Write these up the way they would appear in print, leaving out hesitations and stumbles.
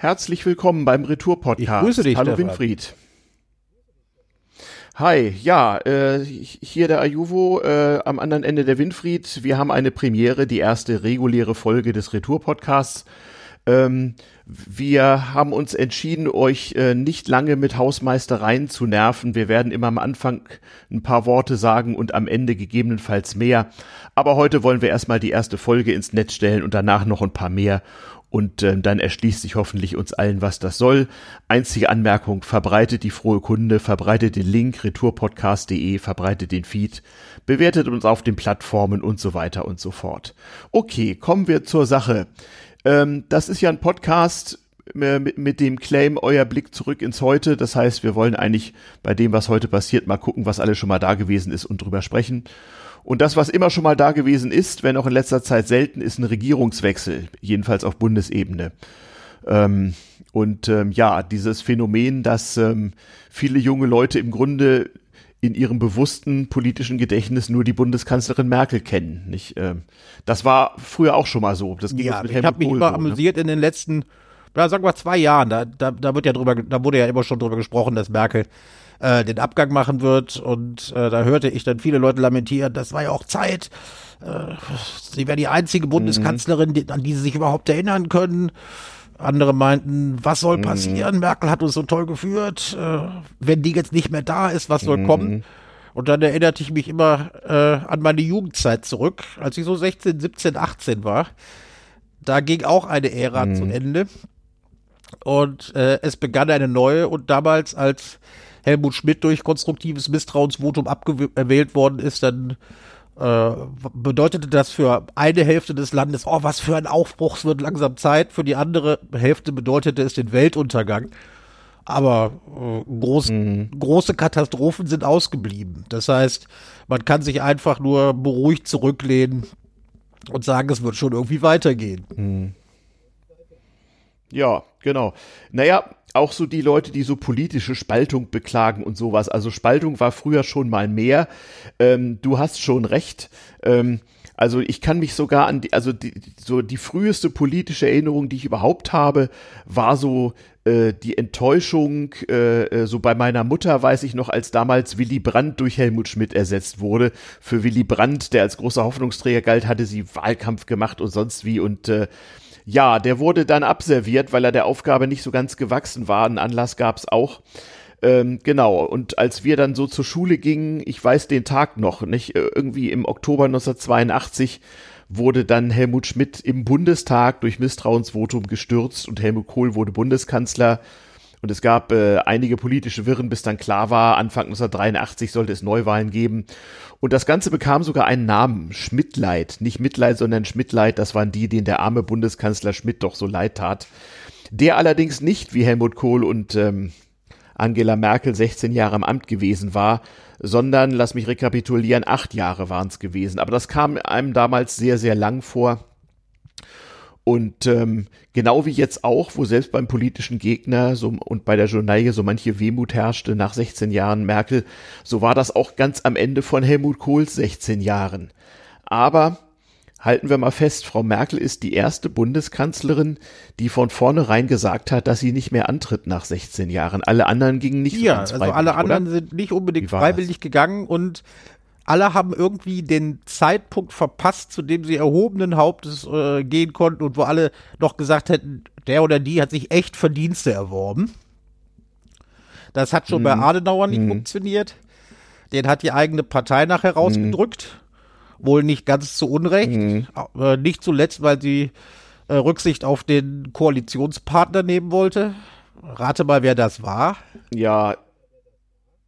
Herzlich willkommen beim Retour Podcast. Ich grüße dich, hallo Winfried. Hi, ja, hier der Ayuvo, am anderen Ende der Winfried. Wir haben eine Premiere, die erste reguläre Folge des Retour Podcasts. Wir haben uns entschieden, euch nicht lange mit Hausmeistereien zu nerven. Wir werden immer am Anfang ein paar Worte sagen und am Ende gegebenenfalls mehr. Aber heute wollen wir erstmal die erste Folge ins Netz stellen und danach noch ein paar mehr. Und dann erschließt sich hoffentlich uns allen, was das soll. Einzige Anmerkung, verbreitet die frohe Kunde, verbreitet den Link, retourpodcast.de, verbreitet den Feed, bewertet uns auf den Plattformen und so weiter und so fort. Okay, kommen wir zur Sache. Das ist ja ein Podcast mit dem Claim, euer Blick zurück ins Heute. Das heißt, wir wollen eigentlich bei dem, was heute passiert, mal gucken, was alles schon mal da gewesen ist und drüber sprechen. Und das, was immer schon mal da gewesen ist, wenn auch in letzter Zeit selten, ist ein Regierungswechsel, jedenfalls auf Bundesebene. Ja, dieses Phänomen, dass viele junge Leute im Grunde in ihrem bewussten politischen Gedächtnis nur die Bundeskanzlerin Merkel kennen. Nicht? Das war früher auch schon mal so. Das ging ja mit Helmut Kohl. Ich habe mich immer amüsiert in den letzten, sagen wir 2 Jahren, da wurde ja immer schon drüber gesprochen, dass Merkel den Abgang machen wird, und da hörte ich dann viele Leute lamentieren, das war ja auch Zeit, sie wäre die einzige Bundeskanzlerin, an die sie sich überhaupt erinnern können. Andere meinten, was soll passieren, Merkel hat uns so toll geführt, wenn die jetzt nicht mehr da ist, was soll kommen? Und dann erinnerte ich mich immer an meine Jugendzeit zurück, als ich so 16, 17, 18 war, da ging auch eine Ära zu Ende, und es begann eine neue, und damals, als Helmut Schmidt durch konstruktives Misstrauensvotum abgewählt worden ist, dann bedeutete das für eine Hälfte des Landes, oh, was für ein Aufbruch, es wird langsam Zeit. Für die andere Hälfte bedeutete es den Weltuntergang. Aber große Katastrophen sind ausgeblieben. Das heißt, man kann sich einfach nur beruhigt zurücklehnen und sagen, es wird schon irgendwie weitergehen. Ja, genau. Naja, auch so die Leute, die so politische Spaltung beklagen und sowas. Also Spaltung war früher schon mal mehr. Du hast schon recht. Also ich kann mich sogar an die früheste politische Erinnerung, die ich überhaupt habe, war so die Enttäuschung, so bei meiner Mutter, weiß ich noch, als damals Willy Brandt durch Helmut Schmidt ersetzt wurde. Für Willy Brandt, der als großer Hoffnungsträger galt, hatte sie Wahlkampf gemacht und sonst wie, und ja, der wurde dann abserviert, weil er der Aufgabe nicht so ganz gewachsen war. Einen Anlass gab es auch. Genau, und als wir dann so zur Schule gingen, ich weiß den Tag noch, nicht? Irgendwie im Oktober 1982 wurde dann Helmut Schmidt im Bundestag durch Misstrauensvotum gestürzt und Helmut Kohl wurde Bundeskanzler. Und es gab einige politische Wirren, bis dann klar war, Anfang 1983 sollte es Neuwahlen geben. Und das Ganze bekam sogar einen Namen, Schmidtleid. Nicht Mitleid, sondern Schmidtleid, das waren die, denen der arme Bundeskanzler Schmidt doch so leid tat. Der allerdings nicht wie Helmut Kohl und Angela Merkel 16 Jahre im Amt gewesen war, sondern, lass mich rekapitulieren, 8 Jahre waren es gewesen. Aber das kam einem damals sehr, sehr lang vor. Und genau wie jetzt auch, wo selbst beim politischen Gegner und bei der Journaille so manche Wehmut herrschte nach 16 Jahren Merkel, so war das auch ganz am Ende von Helmut Kohls 16 Jahren. Aber halten wir mal fest, Frau Merkel ist die erste Bundeskanzlerin, die von vornherein gesagt hat, dass sie nicht mehr antritt nach 16 Jahren. Alle anderen gingen nicht so ganz freiwillig, alle anderen sind nicht unbedingt freiwillig gegangen, und alle haben irgendwie den Zeitpunkt verpasst, zu dem sie erhobenen Hauptes gehen konnten und wo alle noch gesagt hätten, der oder die hat sich echt Verdienste erworben. Das hat schon bei Adenauer nicht funktioniert. Den hat die eigene Partei nachher rausgedrückt. Wohl nicht ganz zu Unrecht. Nicht zuletzt, weil sie Rücksicht auf den Koalitionspartner nehmen wollte. Rate mal, wer das war.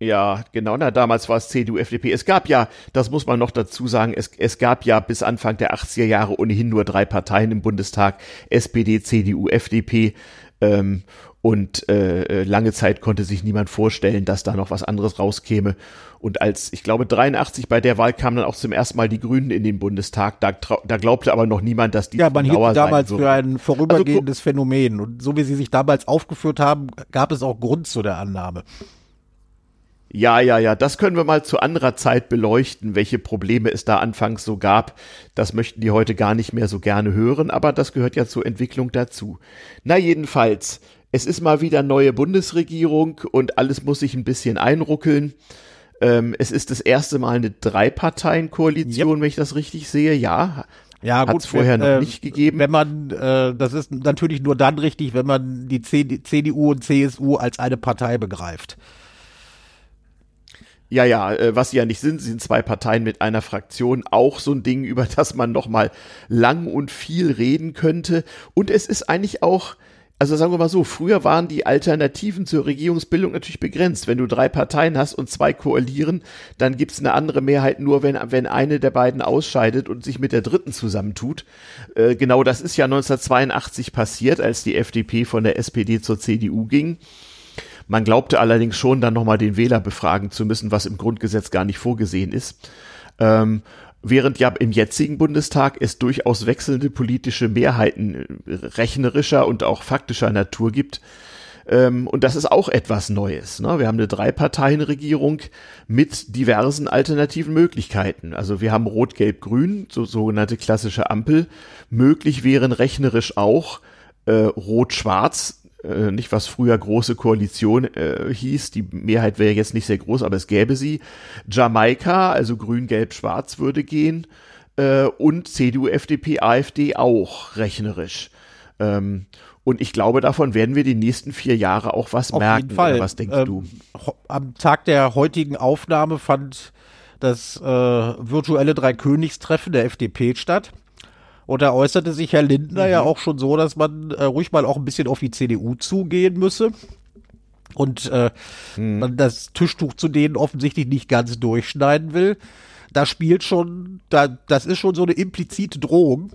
Ja, genau, damals war es CDU, FDP. Es gab ja, das muss man noch dazu sagen, es gab ja bis Anfang der 80er Jahre ohnehin nur 3 Parteien im Bundestag, SPD, CDU, FDP, lange Zeit konnte sich niemand vorstellen, dass da noch was anderes rauskäme. Und als, ich glaube, 83 bei der Wahl kamen dann auch zum ersten Mal die Grünen in den Bundestag. Da glaubte aber noch niemand, dass die auf Dauer sein würden. Ja, man hielt damals für ein vorübergehendes Phänomen. Und so wie sie sich damals aufgeführt haben, gab es auch Grund zu der Annahme. Ja, das können wir mal zu anderer Zeit beleuchten, welche Probleme es da anfangs so gab. Das möchten die heute gar nicht mehr so gerne hören, aber das gehört ja zur Entwicklung dazu. Na jedenfalls, es ist mal wieder neue Bundesregierung und alles muss sich ein bisschen einruckeln. Es ist das erste Mal eine Dreiparteien-Koalition, wenn ich das richtig sehe, ja. Ja, gut, hat's vorher noch nicht gegeben. Wenn man, das ist natürlich nur dann richtig, wenn man die CDU und CSU als eine Partei begreift. Ja, was sie ja nicht sind, sie sind zwei Parteien mit einer Fraktion, auch so ein Ding, über das man nochmal lang und viel reden könnte. Und es ist eigentlich auch, also sagen wir mal so, früher waren die Alternativen zur Regierungsbildung natürlich begrenzt. Wenn du drei Parteien hast und zwei koalieren, dann gibt es eine andere Mehrheit nur, wenn eine der beiden ausscheidet und sich mit der dritten zusammentut. Genau das ist ja 1982 passiert, als die FDP von der SPD zur CDU ging. Man glaubte allerdings schon, dann nochmal den Wähler befragen zu müssen, was im Grundgesetz gar nicht vorgesehen ist. Während ja im jetzigen Bundestag es durchaus wechselnde politische Mehrheiten rechnerischer und auch faktischer Natur gibt. Und das ist auch etwas Neues, ne? Wir haben eine Dreiparteienregierung mit diversen alternativen Möglichkeiten. Also wir haben Rot-Gelb-Grün, so sogenannte klassische Ampel. Möglich wären rechnerisch auch Rot-Schwarz, nicht was früher große Koalition hieß, die Mehrheit wäre jetzt nicht sehr groß, aber es gäbe sie. Jamaika, also Grün, Gelb, Schwarz würde gehen und CDU, FDP, AfD auch rechnerisch. Und ich glaube, davon werden wir die nächsten 4 Jahre auch was merken. Auf jeden Fall. Was denkst du? Am Tag der heutigen Aufnahme fand das virtuelle Dreikönigstreffen der FDP statt. Und da äußerte sich Herr Lindner ja auch schon so, dass man ruhig mal auch ein bisschen auf die CDU zugehen müsse. Und man das Tischtuch zu denen offensichtlich nicht ganz durchschneiden will. Das ist schon so eine implizite Drohung,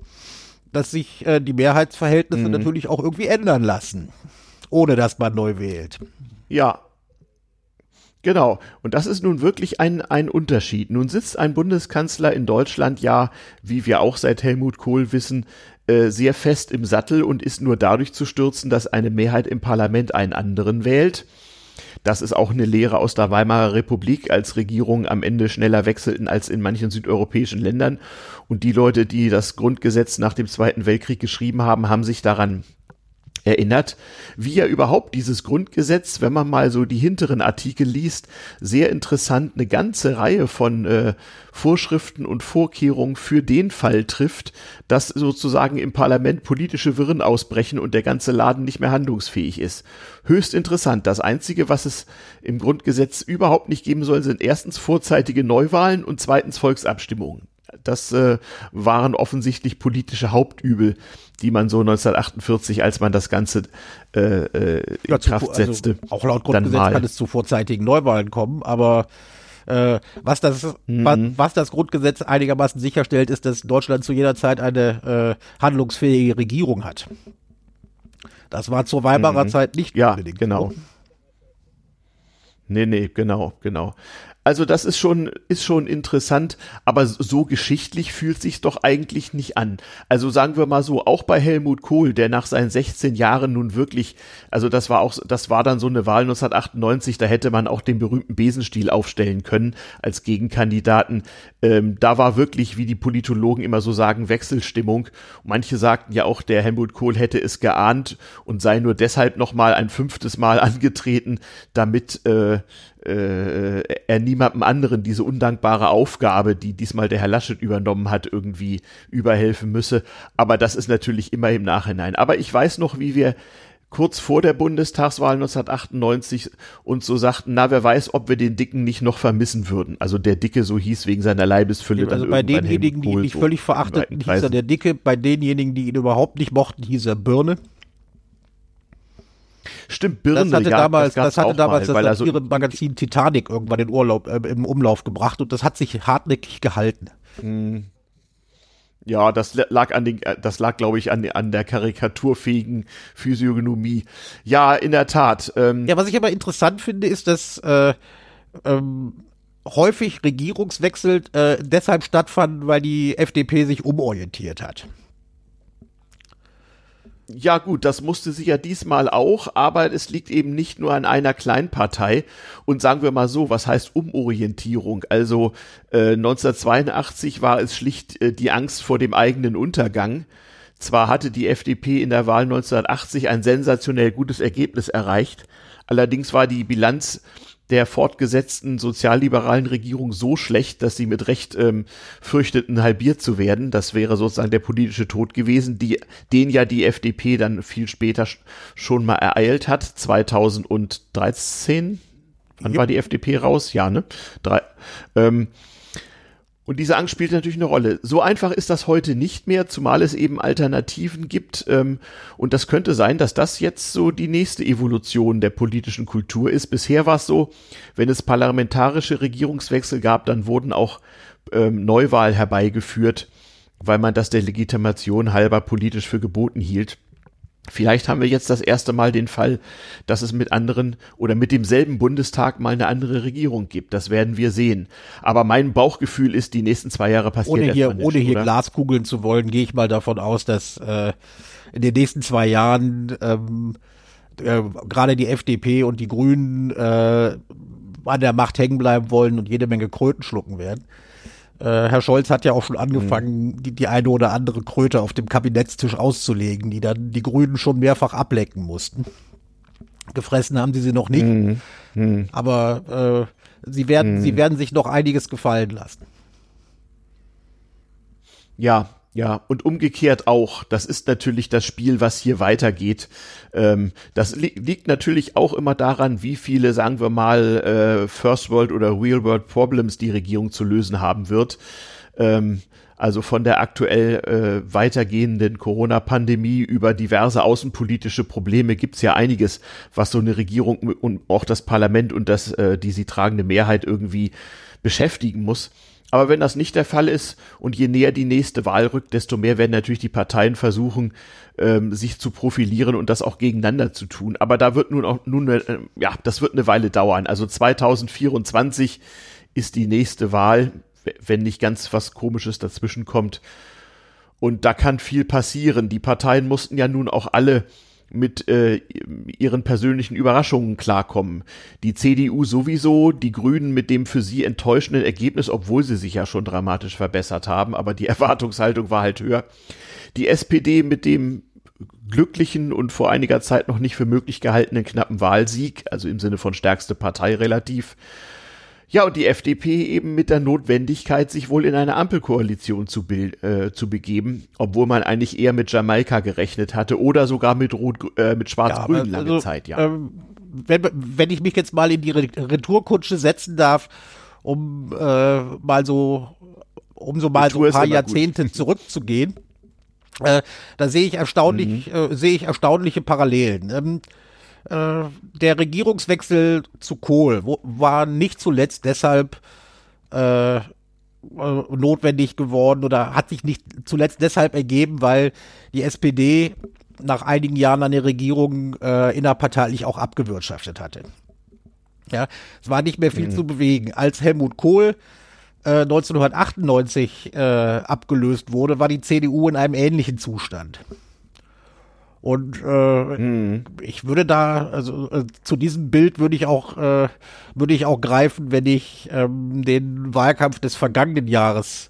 dass sich die Mehrheitsverhältnisse natürlich auch irgendwie ändern lassen, ohne dass man neu wählt. Ja. Genau. Und das ist nun wirklich ein Unterschied. Nun sitzt ein Bundeskanzler in Deutschland ja, wie wir auch seit Helmut Kohl wissen, sehr fest im Sattel und ist nur dadurch zu stürzen, dass eine Mehrheit im Parlament einen anderen wählt. Das ist auch eine Lehre aus der Weimarer Republik, als Regierungen am Ende schneller wechselten als in manchen südeuropäischen Ländern. Und die Leute, die das Grundgesetz nach dem Zweiten Weltkrieg geschrieben haben, haben sich daran erinnert, wie ja überhaupt dieses Grundgesetz, wenn man mal so die hinteren Artikel liest, sehr interessant eine ganze Reihe von Vorschriften und Vorkehrungen für den Fall trifft, dass sozusagen im Parlament politische Wirren ausbrechen und der ganze Laden nicht mehr handlungsfähig ist. Höchst interessant. Das Einzige, was es im Grundgesetz überhaupt nicht geben soll, sind erstens vorzeitige Neuwahlen und zweitens Volksabstimmungen. Das waren offensichtlich politische Hauptübel, die man so 1948, als man das Ganze in Kraft setzte. Also auch laut Grundgesetz kann es zu vorzeitigen Neuwahlen kommen, aber was das Grundgesetz einigermaßen sicherstellt, ist, dass Deutschland zu jeder Zeit eine handlungsfähige Regierung hat. Das war zur Weimarer Zeit nicht unbedingt. Ja, genau. Nee, genau. Also das ist schon interessant, aber so geschichtlich fühlt sich's doch eigentlich nicht an. Also sagen wir mal so, auch bei Helmut Kohl, der nach seinen 16 Jahren nun wirklich, also das war dann so eine Wahl 1998, da hätte man auch den berühmten Besenstiel aufstellen können als Gegenkandidaten. Da war wirklich, wie die Politologen immer so sagen, Wechselstimmung. Manche sagten ja auch, der Helmut Kohl hätte es geahnt und sei nur deshalb nochmal ein 5. Mal angetreten, damit er niemandem anderen diese undankbare Aufgabe, die diesmal der Herr Laschet übernommen hat, irgendwie überhelfen müsse. Aber das ist natürlich immer im Nachhinein. Aber ich weiß noch, wie wir kurz vor der Bundestagswahl 1998 uns so sagten, na, wer weiß, ob wir den Dicken nicht noch vermissen würden. Also der Dicke, so hieß wegen seiner Leibesfülle. Also dann bei denjenigen, die ihn nicht völlig verachteten, hieß er der Dicke. Bei denjenigen, die ihn überhaupt nicht mochten, hieß er Birne. Stimmt, Birne, das hatte damals das Satire-Magazin Titanic irgendwann im Umlauf gebracht und das hat sich hartnäckig gehalten. Ja, das lag glaube ich an der karikaturfähigen Physiognomie. Ja, in der Tat. Was ich aber interessant finde, ist, dass häufig Regierungswechsel deshalb stattfanden, weil die FDP sich umorientiert hat. Ja gut, das musste sich ja diesmal auch, aber es liegt eben nicht nur an einer Kleinpartei. Und sagen wir mal so, was heißt Umorientierung? Also 1982 war es schlicht die Angst vor dem eigenen Untergang. Zwar hatte die FDP in der Wahl 1980 ein sensationell gutes Ergebnis erreicht, allerdings war die Bilanz der fortgesetzten sozialliberalen Regierung so schlecht, dass sie mit Recht fürchteten, halbiert zu werden. Das wäre sozusagen der politische Tod gewesen, den ja die FDP dann viel später schon mal ereilt hat, 2013. Wann war die FDP raus? Ja, ne? Und diese Angst spielt natürlich eine Rolle. So einfach ist das heute nicht mehr, zumal es eben Alternativen gibt. Und das könnte sein, dass das jetzt so die nächste Evolution der politischen Kultur ist. Bisher war es so, wenn es parlamentarische Regierungswechsel gab, dann wurden auch Neuwahlen herbeigeführt, weil man das der Legitimation halber politisch für geboten hielt. Vielleicht haben wir jetzt das erste Mal den Fall, dass es mit anderen oder mit demselben Bundestag mal eine andere Regierung gibt. Das werden wir sehen. Aber mein Bauchgefühl ist, die nächsten 2 Jahre passiert etwas nicht, ohne hier Glaskugeln zu wollen, gehe ich mal davon aus, dass in den nächsten 2 Jahren gerade die FDP und die Grünen an der Macht hängen bleiben wollen und jede Menge Kröten schlucken werden. Herr Scholz hat ja auch schon angefangen, die eine oder andere Kröte auf dem Kabinettstisch auszulegen, die dann die Grünen schon mehrfach ablecken mussten. Gefressen haben sie noch nicht, aber sie werden sich noch einiges gefallen lassen. Ja. Ja, und umgekehrt auch. Das ist natürlich das Spiel, was hier weitergeht. Das liegt natürlich auch immer daran, wie viele, sagen wir mal, First World oder Real World Problems die Regierung zu lösen haben wird. Also von der aktuell weitergehenden Corona-Pandemie über diverse außenpolitische Probleme gibt's ja einiges, was so eine Regierung und auch das Parlament und die sie tragende Mehrheit irgendwie beschäftigen muss. Aber wenn das nicht der Fall ist und je näher die nächste Wahl rückt, desto mehr werden natürlich die Parteien versuchen, sich zu profilieren und das auch gegeneinander zu tun. Aber da wird das wird eine Weile dauern. Also 2024 ist die nächste Wahl, wenn nicht ganz was Komisches dazwischen kommt. Und da kann viel passieren. Die Parteien mussten ja nun auch alle mit ihren persönlichen Überraschungen klarkommen. Die CDU sowieso, die Grünen mit dem für sie enttäuschenden Ergebnis, obwohl sie sich ja schon dramatisch verbessert haben, aber die Erwartungshaltung war halt höher. Die SPD mit dem glücklichen und vor einiger Zeit noch nicht für möglich gehaltenen knappen Wahlsieg, also im Sinne von stärkste Partei relativ. Ja, und die FDP eben mit der Notwendigkeit, sich wohl in eine Ampelkoalition zu begeben, obwohl man eigentlich eher mit Jamaika gerechnet hatte oder sogar mit Schwarz-Grün lange Zeit. Ja. Wenn ich mich jetzt mal in die Retourkutsche setzen darf, um so ein paar Jahrzehnte zurückzugehen, da sehe ich erstaunliche Parallelen. Der Regierungswechsel zu Kohl war nicht zuletzt deshalb notwendig geworden oder hat sich nicht zuletzt deshalb ergeben, weil die SPD nach einigen Jahren an der Regierung innerparteilich auch abgewirtschaftet hatte. Ja, es war nicht mehr viel zu bewegen. Als Helmut Kohl 1998 abgelöst wurde, war die CDU in einem ähnlichen Zustand. Und ich würde zu diesem Bild würde ich auch greifen, wenn ich den Wahlkampf des vergangenen Jahres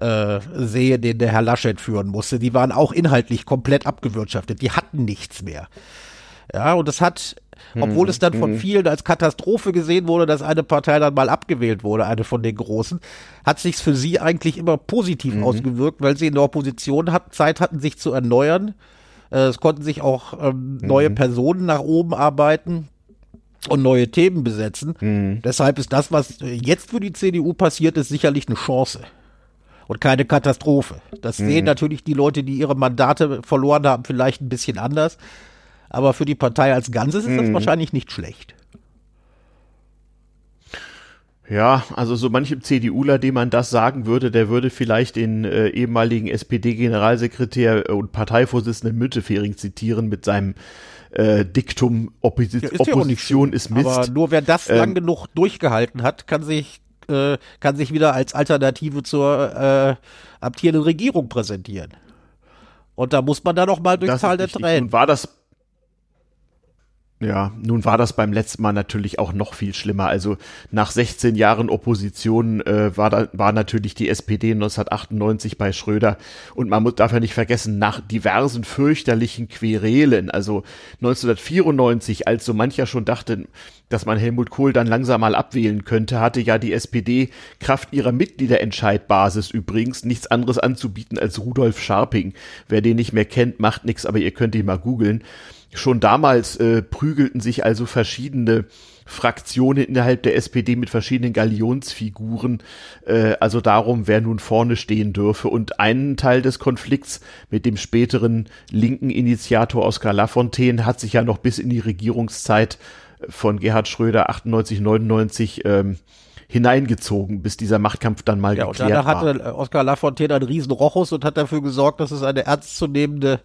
sehe, den der Herr Laschet führen musste. Die waren auch inhaltlich komplett abgewirtschaftet. Die hatten nichts mehr. Ja, und das hat, obwohl es dann von vielen als Katastrophe gesehen wurde, dass eine Partei dann mal abgewählt wurde, eine von den Großen, hat sich's für sie eigentlich immer positiv ausgewirkt, weil sie in der Opposition Zeit hatten, sich zu erneuern. Es konnten sich auch neue Personen nach oben arbeiten und neue Themen besetzen. Deshalb ist das, was jetzt für die CDU passiert ist, sicherlich eine Chance und keine Katastrophe. Das sehen natürlich die Leute, die ihre Mandate verloren haben, vielleicht ein bisschen anders. Aber für die Partei als Ganzes ist das wahrscheinlich nicht schlecht. Ja, also so manchem CDUler, dem man das sagen würde, der würde vielleicht den ehemaligen SPD-Generalsekretär und Parteivorsitzenden Müntefering zitieren mit seinem Diktum, Opposition ist Mist. Aber nur wer das lang genug durchgehalten hat, kann sich wieder als Alternative zur amtierenden Regierung präsentieren. Und da muss man dann auch mal durch Tal der Tränen. Nun war das beim letzten Mal natürlich auch noch viel schlimmer. Also nach 16 Jahren Opposition war natürlich die SPD 1998 bei Schröder. Und man darf ja nicht vergessen, nach diversen fürchterlichen Querelen, also 1994, als so mancher schon dachte, dass man Helmut Kohl dann langsam mal abwählen könnte, hatte ja die SPD Kraft ihrer Mitgliederentscheidbasis übrigens nichts anderes anzubieten als Rudolf Scharping. Wer den nicht mehr kennt, macht nichts, aber ihr könnt ihn mal googeln. Schon damals prügelten sich also verschiedene Fraktionen innerhalb der SPD mit verschiedenen Galionsfiguren, also darum, wer nun vorne stehen dürfe. Und einen Teil des Konflikts mit dem späteren linken Initiator Oskar Lafontaine hat sich ja noch bis in die Regierungszeit von Gerhard Schröder 98, 99 hineingezogen, bis dieser Machtkampf dann mal geklärt war. Ja, und hatte Oskar Lafontaine einen riesen Rochus und hat dafür gesorgt, dass es eine ernstzunehmende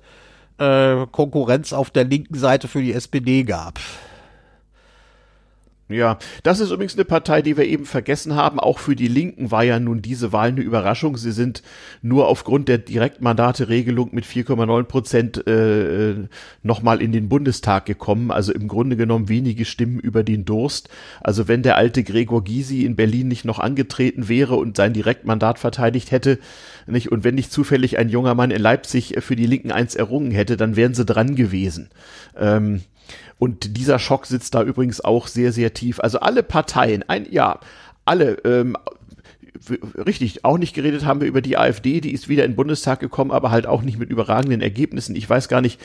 Konkurrenz auf der linken Seite für die SPD gab. Ja, das ist übrigens eine Partei, die wir eben vergessen haben. Auch für die Linken war ja nun diese Wahl eine Überraschung. Sie sind nur aufgrund der Direktmandateregelung mit 4,9% nochmal in den Bundestag gekommen. Also im Grunde genommen wenige Stimmen über den Durst. Also wenn der alte Gregor Gysi in Berlin nicht noch angetreten wäre und sein Direktmandat verteidigt hätte, nicht, und wenn nicht zufällig ein junger Mann in Leipzig für die Linken eins errungen hätte, dann wären sie dran gewesen. Und dieser Schock sitzt da übrigens auch sehr, sehr tief. Also alle Parteien, richtig, auch nicht geredet haben wir über die AfD, die ist wieder in den Bundestag gekommen, aber halt auch nicht mit überragenden Ergebnissen. Ich weiß gar nicht,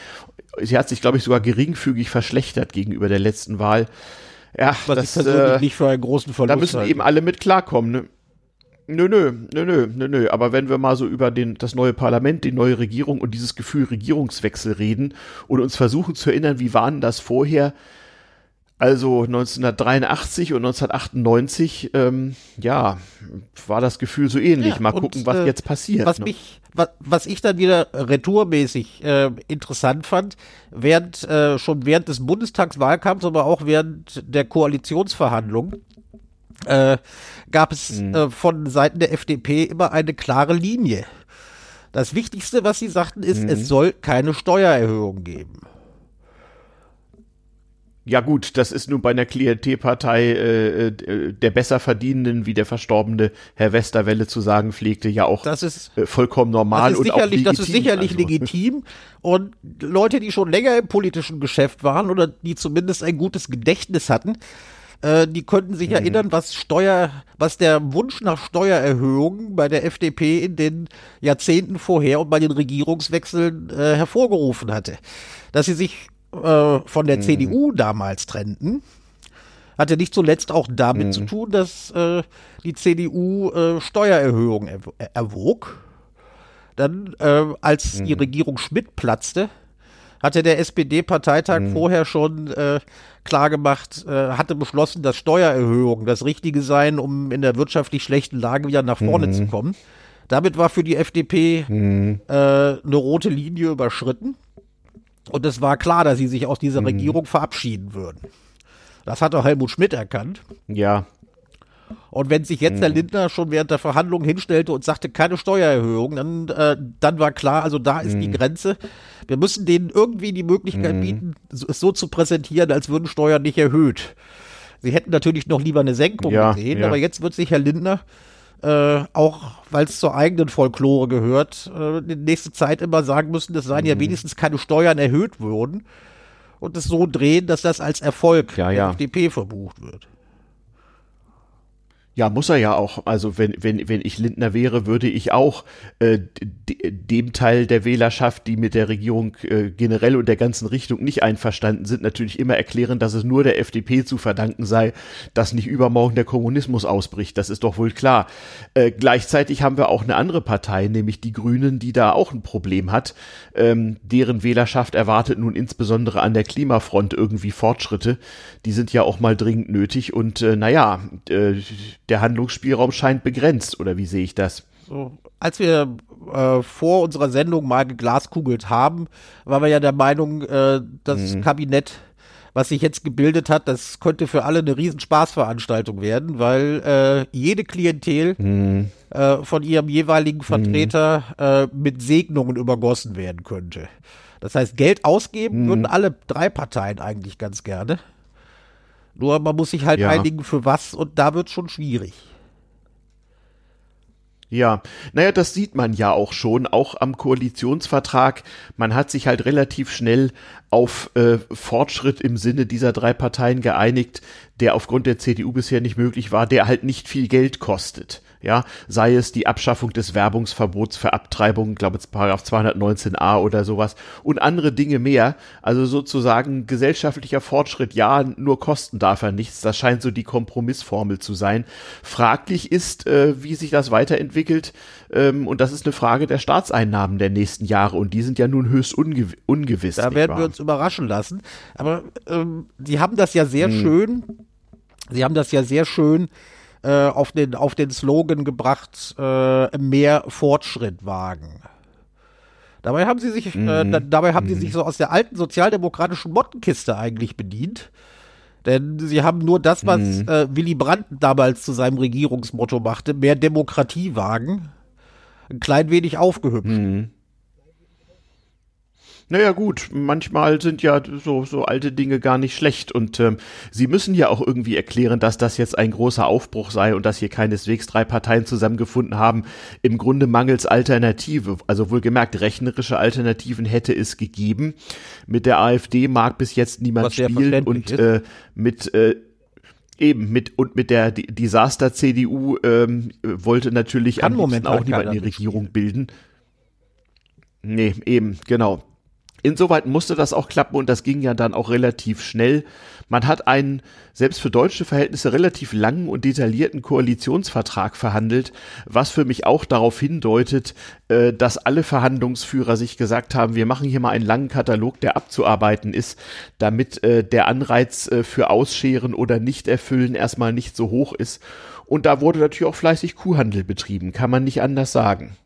sie hat sich, glaube ich, sogar geringfügig verschlechtert gegenüber der letzten Wahl. Ja, das ist nicht für einen großen Verlust. Da müssen eben alle mit klarkommen, ne? Nö. Aber wenn wir mal so über das neue Parlament, die neue Regierung und dieses Gefühl Regierungswechsel reden und uns versuchen zu erinnern, wie waren das vorher? Also 1983 und 1998, war das Gefühl so ähnlich. Ja, mal gucken, was jetzt passiert. Was ich dann wieder retourmäßig interessant fand, schon während des Bundestagswahlkampfs, aber auch während der Koalitionsverhandlungen, gab es von Seiten der FDP immer eine klare Linie. Das Wichtigste, was sie sagten, ist, es soll keine Steuererhöhung geben. Ja gut, das ist nun bei einer Klientelpartei der Besserverdienenden, wie der verstorbene Herr Westerwelle zu sagen pflegte, ja auch das ist, vollkommen normal und auch legitim. Das ist sicherlich legitim und Leute, die schon länger im politischen Geschäft waren oder die zumindest ein gutes Gedächtnis hatten, die könnten sich erinnern, was der Wunsch nach Steuererhöhungen bei der FDP in den Jahrzehnten vorher und bei den Regierungswechseln hervorgerufen hatte. Dass sie sich von der CDU damals trennten, hatte nicht zuletzt auch damit zu tun, dass die CDU Steuererhöhungen erwog. Dann, als die Regierung Schmidt platzte, hatte der SPD-Parteitag vorher schon klar gemacht, hatte beschlossen, dass Steuererhöhungen das Richtige seien, um in der wirtschaftlich schlechten Lage wieder nach vorne zu kommen. Damit war für die FDP eine rote Linie überschritten. Und es war klar, dass sie sich aus dieser Regierung verabschieden würden. Das hat auch Helmut Schmidt erkannt. Ja. Und wenn sich jetzt der Lindner schon während der Verhandlungen hinstellte und sagte, keine Steuererhöhung, dann war klar, also da ist die Grenze. Wir müssen denen irgendwie die Möglichkeit bieten, es so zu präsentieren, als würden Steuern nicht erhöht. Sie hätten natürlich noch lieber eine Senkung gesehen, aber jetzt wird sich Herr Lindner, auch weil es zur eigenen Folklore gehört, in nächster Zeit immer sagen müssen, es seien ja wenigstens keine Steuern erhöht würden und es so drehen, dass das als Erfolg der FDP verbucht wird. Ja, muss er ja auch. Also wenn ich Lindner wäre, würde ich auch dem Teil der Wählerschaft, die mit der Regierung generell und der ganzen Richtung nicht einverstanden sind, natürlich immer erklären, dass es nur der FDP zu verdanken sei, dass nicht übermorgen der Kommunismus ausbricht. Das ist doch wohl klar. Gleichzeitig haben wir auch eine andere Partei, nämlich die Grünen, die da auch ein Problem hat. Deren Wählerschaft erwartet nun insbesondere an der Klimafront irgendwie Fortschritte. Die sind ja auch mal dringend nötig. Und der Handlungsspielraum scheint begrenzt, oder wie sehe ich das? So, als wir vor unserer Sendung mal geglaskugelt haben, waren wir ja der Meinung, das Kabinett was sich jetzt gebildet hat, das könnte für alle eine Riesenspaßveranstaltung werden, weil jede Klientel von ihrem jeweiligen Vertreter mit Segnungen übergossen werden könnte. Das heißt, Geld ausgeben würden alle drei Parteien eigentlich ganz gerne. Nur man muss sich halt einigen für was, und da wird es schon schwierig. Ja, naja, das sieht man ja auch schon, auch am Koalitionsvertrag. Man hat sich halt relativ schnell auf Fortschritt im Sinne dieser drei Parteien geeinigt, der aufgrund der CDU bisher nicht möglich war, der halt nicht viel Geld kostet. Ja, sei es die Abschaffung des Werbungsverbots für Abtreibung, ich glaube Paragraph 219a oder sowas und andere Dinge mehr. Also sozusagen gesellschaftlicher Fortschritt, ja, nur kosten darf er nichts. Das scheint so die Kompromissformel zu sein. Fraglich ist, wie sich das weiterentwickelt, und das ist eine Frage der Staatseinnahmen der nächsten Jahre, und die sind ja nun höchst ungewiss. Da werden wir uns überraschen lassen. Aber die haben das ja sehr schön, auf den Slogan gebracht, mehr Fortschritt wagen. Dabei haben sie sich dabei haben sie sich so aus der alten sozialdemokratischen Mottenkiste eigentlich bedient, denn sie haben nur das, was Willy Brandt damals zu seinem Regierungsmotto machte, mehr Demokratie wagen, ein klein wenig aufgehübscht. Naja gut, manchmal sind ja so alte Dinge gar nicht schlecht, und sie müssen ja auch irgendwie erklären, dass das jetzt ein großer Aufbruch sei und dass hier keineswegs drei Parteien zusammengefunden haben, im Grunde mangels Alternative. Also wohlgemerkt, rechnerische Alternativen hätte es gegeben. Mit der AfD mag bis jetzt niemand spielen, und mit der Desaster-CDU wollte natürlich am liebsten auch niemand die Regierung bilden. Nee, eben, genau. Insoweit musste das auch klappen, und das ging ja dann auch relativ schnell. Man hat einen, selbst für deutsche Verhältnisse, relativ langen und detaillierten Koalitionsvertrag verhandelt, was für mich auch darauf hindeutet, dass alle Verhandlungsführer sich gesagt haben, wir machen hier mal einen langen Katalog, der abzuarbeiten ist, damit der Anreiz für Ausscheren oder Nichterfüllen erstmal nicht so hoch ist. Und da wurde natürlich auch fleißig Kuhhandel betrieben, kann man nicht anders sagen.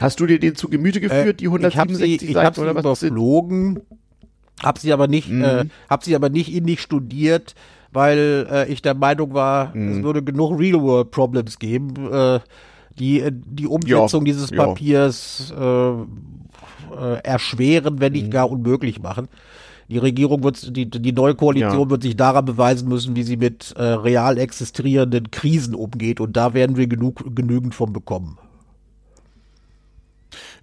Hast du dir den zu Gemüte geführt, die 167 Seiten oder was? Ich habe sie überflogen, habe sie aber nicht innig studiert, weil ich der Meinung war, es würde genug Real-World-Problems geben, die Umsetzung dieses Papiers erschweren, wenn nicht gar unmöglich machen. Die Regierung wird, die neue Koalition wird sich daran beweisen müssen, wie sie mit real existierenden Krisen umgeht, und da werden wir genügend von bekommen.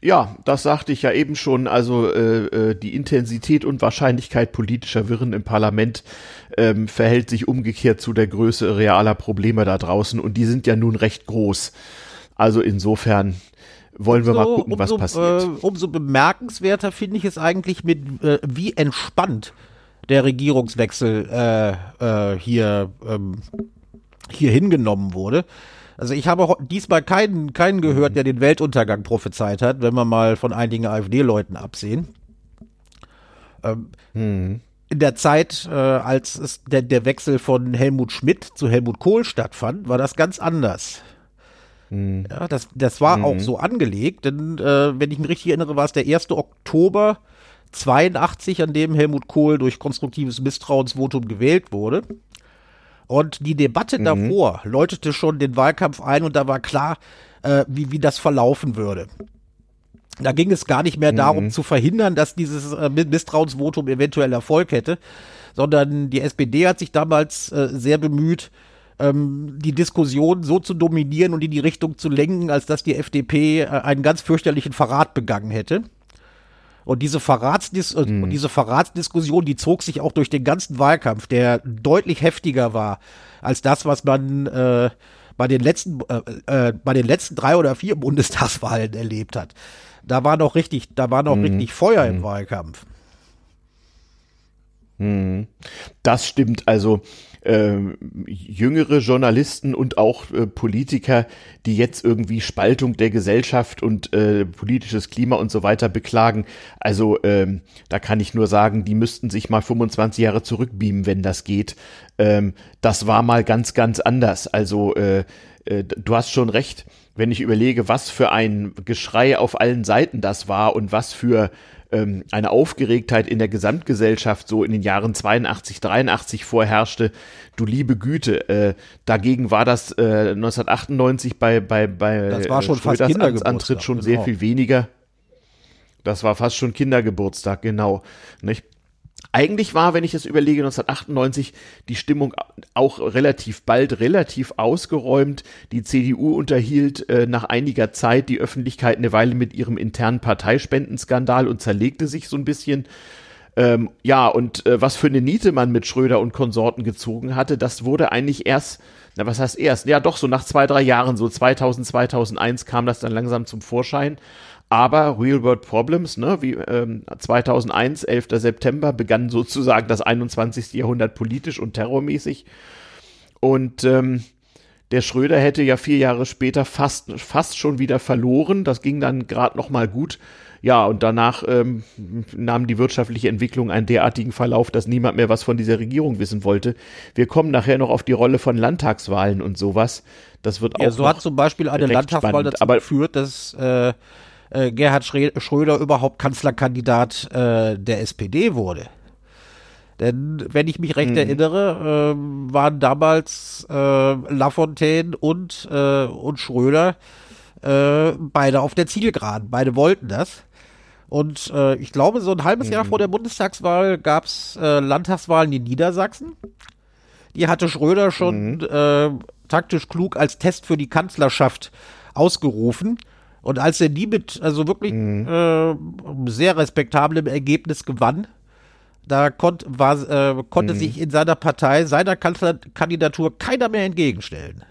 Ja, das sagte ich ja eben schon, also die Intensität und Wahrscheinlichkeit politischer Wirren im Parlament verhält sich umgekehrt zu der Größe realer Probleme da draußen, und die sind ja nun recht groß. Also insofern wollen wir mal gucken, was passiert. Umso bemerkenswerter finde ich es eigentlich, wie entspannt der Regierungswechsel hier hingenommen wurde. Also ich habe diesmal keinen gehört, der den Weltuntergang prophezeit hat, wenn wir mal von einigen AfD-Leuten absehen. In der Zeit, als es der Wechsel von Helmut Schmidt zu Helmut Kohl stattfand, war das ganz anders. Ja, das war auch so angelegt, denn wenn ich mich richtig erinnere, war es der 1. Oktober 82, an dem Helmut Kohl durch konstruktives Misstrauensvotum gewählt wurde. Und die Debatte davor läutete schon den Wahlkampf ein, und da war klar, wie das verlaufen würde. Da ging es gar nicht mehr darum zu verhindern, dass dieses Misstrauensvotum eventuell Erfolg hätte, sondern die SPD hat sich damals sehr bemüht, die Diskussion so zu dominieren und in die Richtung zu lenken, als dass die FDP einen ganz fürchterlichen Verrat begangen hätte. Und diese Verratsdiskussion, die zog sich auch durch den ganzen Wahlkampf, der deutlich heftiger war als das, was man bei den letzten 3 oder 4 Bundestagswahlen erlebt hat. Da war noch richtig Feuer im Wahlkampf. Das stimmt. Also jüngere Journalisten und auch Politiker, die jetzt irgendwie Spaltung der Gesellschaft und politisches Klima und so weiter beklagen, also da kann ich nur sagen, die müssten sich mal 25 Jahre zurückbeamen, wenn das geht. Das war mal ganz, ganz anders. Also du hast schon recht, wenn ich überlege, was für ein Geschrei auf allen Seiten das war und was für eine Aufgeregtheit in der Gesamtgesellschaft so in den Jahren 82, 83 vorherrschte, du liebe Güte. Dagegen war das 1998 bei das war schon Schröders fast Amtsantritt schon sehr viel weniger. Das war fast schon Kindergeburtstag, genau. Nicht? Eigentlich war, wenn ich das überlege, 1998 die Stimmung auch relativ bald, relativ ausgeräumt. Die CDU unterhielt nach einiger Zeit die Öffentlichkeit eine Weile mit ihrem internen Parteispendenskandal und zerlegte sich so ein bisschen. Was für eine Niete man mit Schröder und Konsorten gezogen hatte, das wurde eigentlich erst, so nach 2-3 Jahren, so 2000, 2001 kam das dann langsam zum Vorschein. Aber Real World Problems, ne, wie 2001, 11. September, begann sozusagen das 21. Jahrhundert politisch und terrormäßig. Und der Schröder hätte ja 4 Jahre später fast schon wieder verloren. Das ging dann gerade noch mal gut. Ja, und danach nahm die wirtschaftliche Entwicklung einen derartigen Verlauf, dass niemand mehr was von dieser Regierung wissen wollte. Wir kommen nachher noch auf die Rolle von Landtagswahlen und sowas. Das wird auch ja, so hat zum Beispiel eine Landtagswahl spannend, dazu geführt, dass Gerhard Schröder überhaupt Kanzlerkandidat der SPD wurde. Denn, wenn ich mich recht erinnere, waren damals Lafontaine und Schröder beide auf der Zielgeraden. Beide wollten das. Und ich glaube, so ein halbes Jahr vor der Bundestagswahl gab es Landtagswahlen in Niedersachsen. Die hatte Schröder schon taktisch klug als Test für die Kanzlerschaft ausgerufen. Und als er die mit sehr respektablem Ergebnis gewann, da konnte sich in seiner Partei, seiner Kanzlerkandidatur keiner mehr entgegenstellen.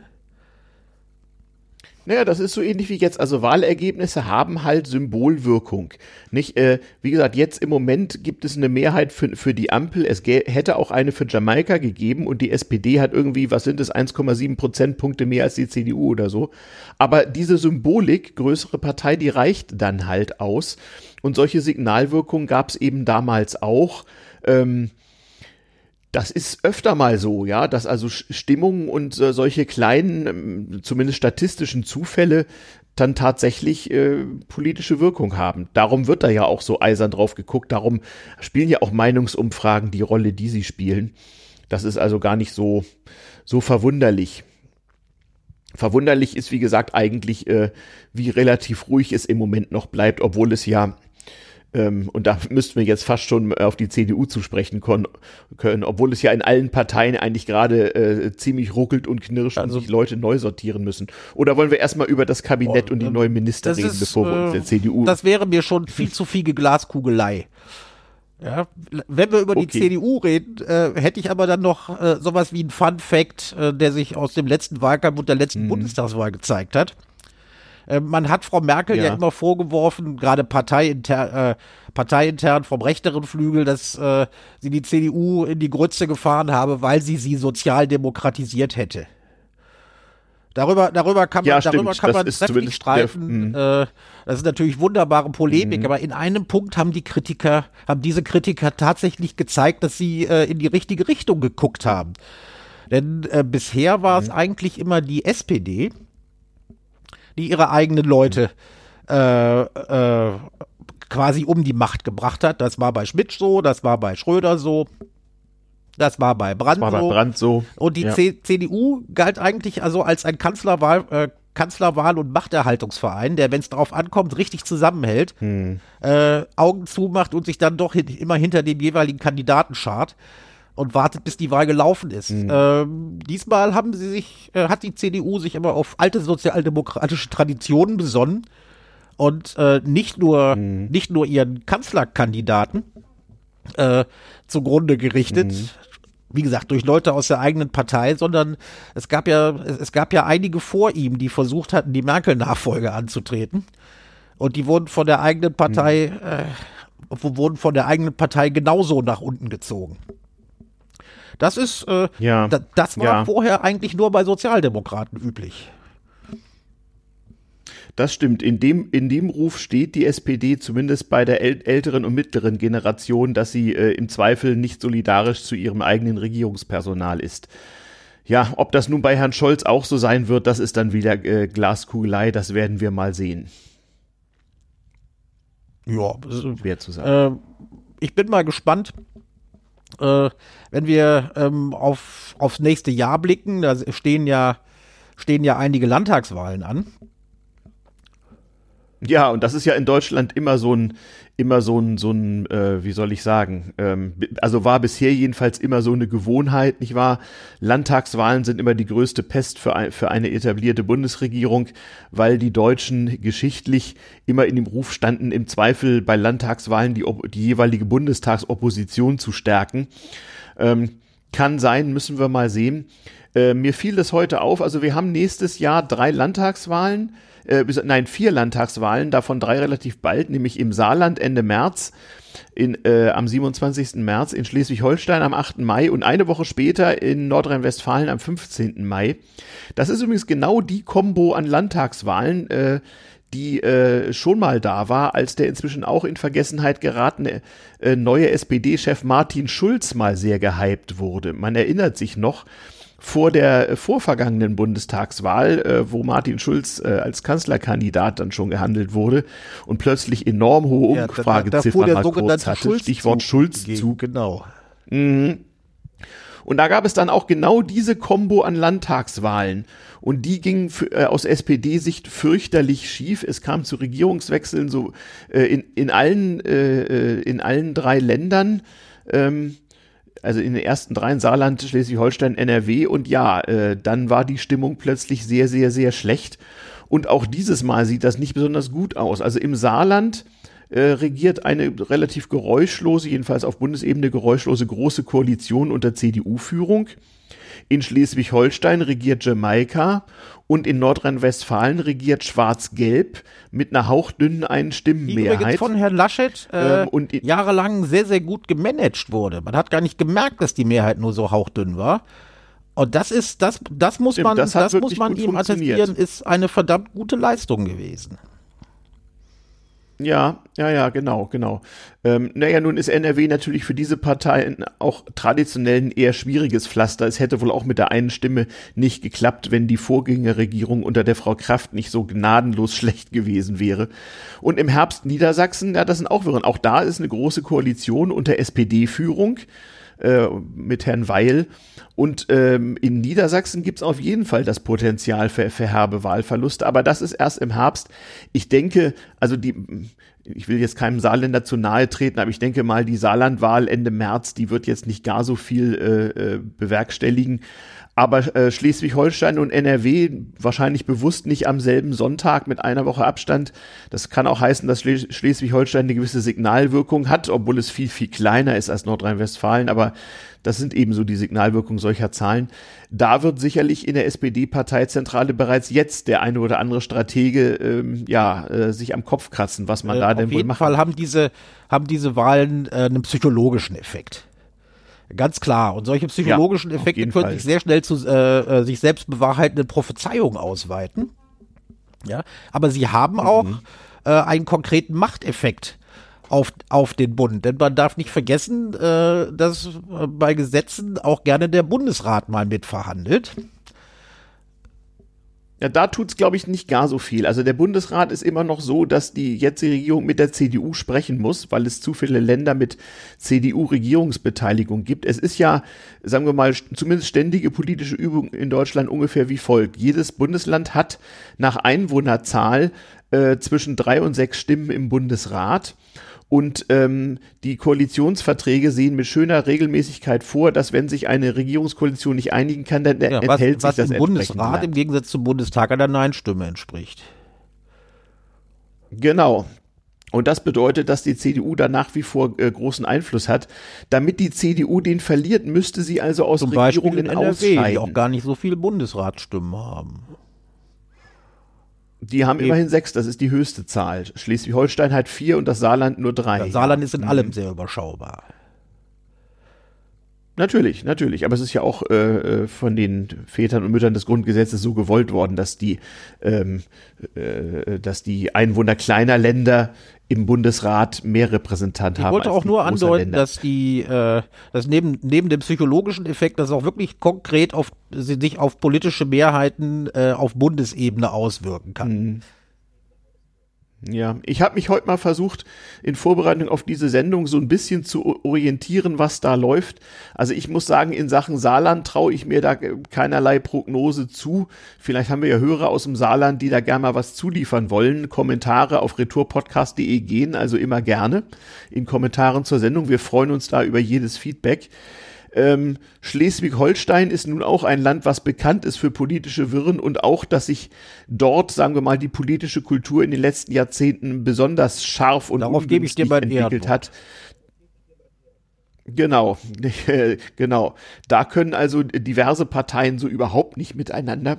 Naja, das ist so ähnlich wie jetzt. Also Wahlergebnisse haben halt Symbolwirkung. Nicht? Wie gesagt, jetzt im Moment gibt es eine Mehrheit für die Ampel. Es hätte auch eine für Jamaika gegeben und die SPD hat irgendwie, 1,7% mehr als die CDU oder so. Aber diese Symbolik, größere Partei, die reicht dann halt aus. Und solche Signalwirkungen gab es eben damals auch. Das ist öfter mal so, ja, dass also Stimmungen und solche kleinen, zumindest statistischen Zufälle dann tatsächlich politische Wirkung haben. Darum wird da ja auch so eisern drauf geguckt, darum spielen ja auch Meinungsumfragen die Rolle, die sie spielen. Das ist also gar nicht so verwunderlich. Verwunderlich ist, wie gesagt, eigentlich, wie relativ ruhig es im Moment noch bleibt, obwohl es ja... Und da müssten wir jetzt fast schon auf die CDU zu sprechen können, obwohl es ja in allen Parteien eigentlich gerade ziemlich ruckelt und knirscht und sich Leute neu sortieren müssen. Oder wollen wir erstmal über das Kabinett und die neuen Minister reden, bevor wir uns der CDU... Das wäre mir schon viel zu viel Glaskugelei. Ja, wenn wir über die CDU reden, hätte ich aber dann noch sowas wie ein Fun Fact, der sich aus dem letzten Wahlkampf und der letzten Bundestagswahl gezeigt hat. Man hat Frau Merkel ja immer vorgeworfen, gerade parteiintern vom rechteren Flügel, dass sie die CDU in die Grütze gefahren habe, weil sie sozialdemokratisiert hätte. Darüber kann man kräftig streiten. Das ist natürlich wunderbare Polemik, aber in einem Punkt haben diese Kritiker tatsächlich gezeigt, dass sie in die richtige Richtung geguckt haben. Denn bisher war es eigentlich immer die SPD, die ihre eigenen Leute quasi um die Macht gebracht hat. Das war bei Schmidt so, das war bei Schröder so, das war bei Brandt so. Und die CDU galt eigentlich also als ein Kanzlerwahl- und Machterhaltungsverein, der, wenn es darauf ankommt, richtig zusammenhält, Augen zumacht und sich dann doch immer hinter dem jeweiligen Kandidaten schart und wartet, bis die Wahl gelaufen ist. Diesmal hat die CDU sich immer auf alte sozialdemokratische Traditionen besonnen und nicht nur ihren Kanzlerkandidaten zugrunde gerichtet, wie gesagt, durch Leute aus der eigenen Partei, sondern es gab ja einige vor ihm, die versucht hatten, die Merkel-Nachfolge anzutreten, und die wurden von der eigenen Partei genauso nach unten gezogen. Das war vorher eigentlich nur bei Sozialdemokraten üblich. Das stimmt. In dem Ruf steht die SPD zumindest bei der älteren und mittleren Generation, dass sie im Zweifel nicht solidarisch zu ihrem eigenen Regierungspersonal ist. Ja, ob das nun bei Herrn Scholz auch so sein wird, das ist dann wieder Glaskugelei. Das werden wir mal sehen. Ja, schwer zu sagen. Ich bin mal gespannt, wenn wir aufs nächste Jahr blicken. Da stehen ja einige Landtagswahlen an. Ja, und das ist ja in Deutschland immer so ein wie soll ich sagen, also war bisher jedenfalls immer so eine Gewohnheit, nicht wahr? Landtagswahlen sind immer die größte Pest für eine etablierte Bundesregierung, weil die Deutschen geschichtlich immer in dem Ruf standen, im Zweifel bei Landtagswahlen die jeweilige Bundestagsopposition zu stärken. Kann sein, müssen wir mal sehen. Mir fiel das heute auf, also wir haben nächstes Jahr 4 Landtagswahlen, davon 3 relativ bald, nämlich im Saarland Ende März, am 27. März, in Schleswig-Holstein am 8. Mai und eine Woche später in Nordrhein-Westfalen am 15. Mai. Das ist übrigens genau die Kombo an Landtagswahlen, die schon mal da war, als der inzwischen auch in Vergessenheit geratene neue SPD-Chef Martin Schulz mal sehr gehypt wurde. Man erinnert sich noch, vor der vorvergangenen Bundestagswahl, wo Martin Schulz als Kanzlerkandidat dann schon gehandelt wurde und plötzlich enorm hohe Umfrageziffern mal kurz hatte, Stichwort Schulz-Zug. Genau. Mhm. Und da gab es dann auch genau diese Kombo an Landtagswahlen. Und die gingen aus SPD-Sicht fürchterlich schief. Es kam zu Regierungswechseln so in allen 3 Ländern. Also in den ersten 3, Saarland, Schleswig-Holstein, NRW. Und ja, dann war die Stimmung plötzlich sehr, sehr, sehr schlecht. Und auch dieses Mal sieht das nicht besonders gut aus. Also im Saarland regiert eine relativ geräuschlose, jedenfalls auf Bundesebene geräuschlose große Koalition unter CDU-Führung. In Schleswig-Holstein regiert Jamaika und in Nordrhein-Westfalen regiert Schwarz-Gelb mit einer hauchdünnen Einstimmenmehrheit. Die übrigens von Herrn Laschet jahrelang sehr, sehr gut gemanagt wurde. Man hat gar nicht gemerkt, dass die Mehrheit nur so hauchdünn war. Und das muss man ihm attestieren, ist eine verdammt gute Leistung gewesen. Ja, genau. Nun ist NRW natürlich für diese Parteien auch traditionell ein eher schwieriges Pflaster. Es hätte wohl auch mit der einen Stimme nicht geklappt, wenn die Vorgängerregierung unter der Frau Kraft nicht so gnadenlos schlecht gewesen wäre. Und im Herbst Niedersachsen, ja, das sind auch Wirren. Auch da ist eine große Koalition unter SPD-Führung mit Herrn Weil. Und in Niedersachsen gibt es auf jeden Fall das Potenzial für herbe Wahlverluste, aber das ist erst im Herbst. Ich denke, ich will jetzt keinem Saarländer zu nahe treten, aber ich denke mal, die Saarlandwahl Ende März, die wird jetzt nicht gar so viel bewerkstelligen. Aber Schleswig-Holstein und NRW wahrscheinlich bewusst nicht am selben Sonntag mit einer Woche Abstand. Das kann auch heißen, dass Schleswig-Holstein eine gewisse Signalwirkung hat, obwohl es viel, viel kleiner ist als Nordrhein-Westfalen. Aber das sind ebenso die Signalwirkungen solcher Zahlen. Da wird sicherlich in der SPD-Parteizentrale bereits jetzt der eine oder andere Stratege sich am Kopf kratzen, was man da denn wohl macht. Auf jeden Fall haben diese Wahlen einen psychologischen Effekt. Ganz klar. Und solche psychologischen Effekte können sich sehr schnell zu sich selbst bewahrheitenden Prophezeiungen ausweiten. Ja, aber sie haben auch einen konkreten Machteffekt auf den Bund. Denn man darf nicht vergessen, dass bei Gesetzen auch gerne der Bundesrat mal mitverhandelt. Ja, da tut's, glaube ich, nicht gar so viel. Also der Bundesrat ist immer noch so, dass die jetzige Regierung mit der CDU sprechen muss, weil es zu viele Länder mit CDU-Regierungsbeteiligung gibt. Es ist ja, sagen wir mal, zumindest ständige politische Übung in Deutschland ungefähr wie folgt. Jedes Bundesland hat nach Einwohnerzahl zwischen 3 und 6 Stimmen im Bundesrat. Und die Koalitionsverträge sehen mit schöner Regelmäßigkeit vor, dass wenn sich eine Regierungskoalition nicht einigen kann, dann enthält sich das entsprechende Land. Was im Bundesrat im Gegensatz zum Bundestag einer Nein-Stimme entspricht. Genau. Und das bedeutet, dass die CDU da nach wie vor großen Einfluss hat. Damit die CDU den verliert, müsste sie also aus Regierungen ausscheiden. Zum Beispiel in NRW, die auch gar nicht so viele Bundesratsstimmen haben. Die haben immerhin 6, das ist die höchste Zahl. Schleswig-Holstein hat 4 und das Saarland nur 3. Das Saarland ist in allem sehr überschaubar. Natürlich. Aber es ist ja auch von den Vätern und Müttern des Grundgesetzes so gewollt worden, dass die Einwohner kleiner Länder im Bundesrat mehr Repräsentanten haben. Ich wollte auch nur andeuten, dass dass neben dem psychologischen Effekt, dass es auch wirklich konkret sich auf politische Mehrheiten auf Bundesebene auswirken kann. Mhm. Ja, ich habe mich heute mal versucht, in Vorbereitung auf diese Sendung so ein bisschen zu orientieren, was da läuft. Also ich muss sagen, in Sachen Saarland traue ich mir da keinerlei Prognose zu. Vielleicht haben wir ja Hörer aus dem Saarland, die da gerne mal was zuliefern wollen. Kommentare auf retourpodcast.de gehen, also immer gerne in Kommentaren zur Sendung. Wir freuen uns da über jedes Feedback. Schleswig-Holstein ist nun auch ein Land, was bekannt ist für politische Wirren und auch, dass sich dort, sagen wir mal, die politische Kultur in den letzten Jahrzehnten besonders scharf und ungünstig entwickelt hat. Genau. Da können also diverse Parteien so überhaupt nicht miteinander.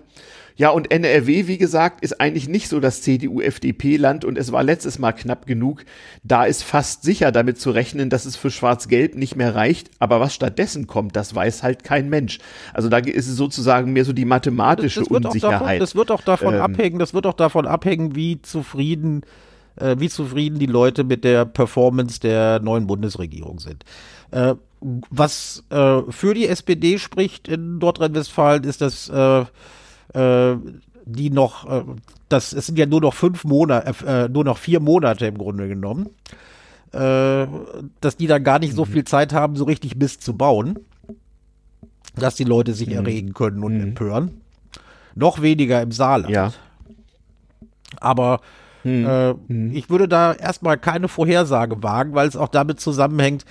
Ja, und NRW, wie gesagt, ist eigentlich nicht so das CDU-FDP-Land und es war letztes Mal knapp genug. Da ist fast sicher damit zu rechnen, dass es für Schwarz-Gelb nicht mehr reicht. Aber was stattdessen kommt, das weiß halt kein Mensch. Also da ist es sozusagen mehr so die mathematische Unsicherheit. Das wird auch davon abhängen, wie zufrieden die Leute mit der Performance der neuen Bundesregierung sind. Was für die SPD spricht in Nordrhein-Westfalen ist, dass es sind ja nur noch vier Monate im Grunde genommen, dass die dann gar nicht so viel Zeit haben, so richtig Mist zu bauen, dass die Leute sich erregen können und empören. Noch weniger im Saarland. Ja. Aber ich würde da erstmal keine Vorhersage wagen, weil es auch damit zusammenhängt,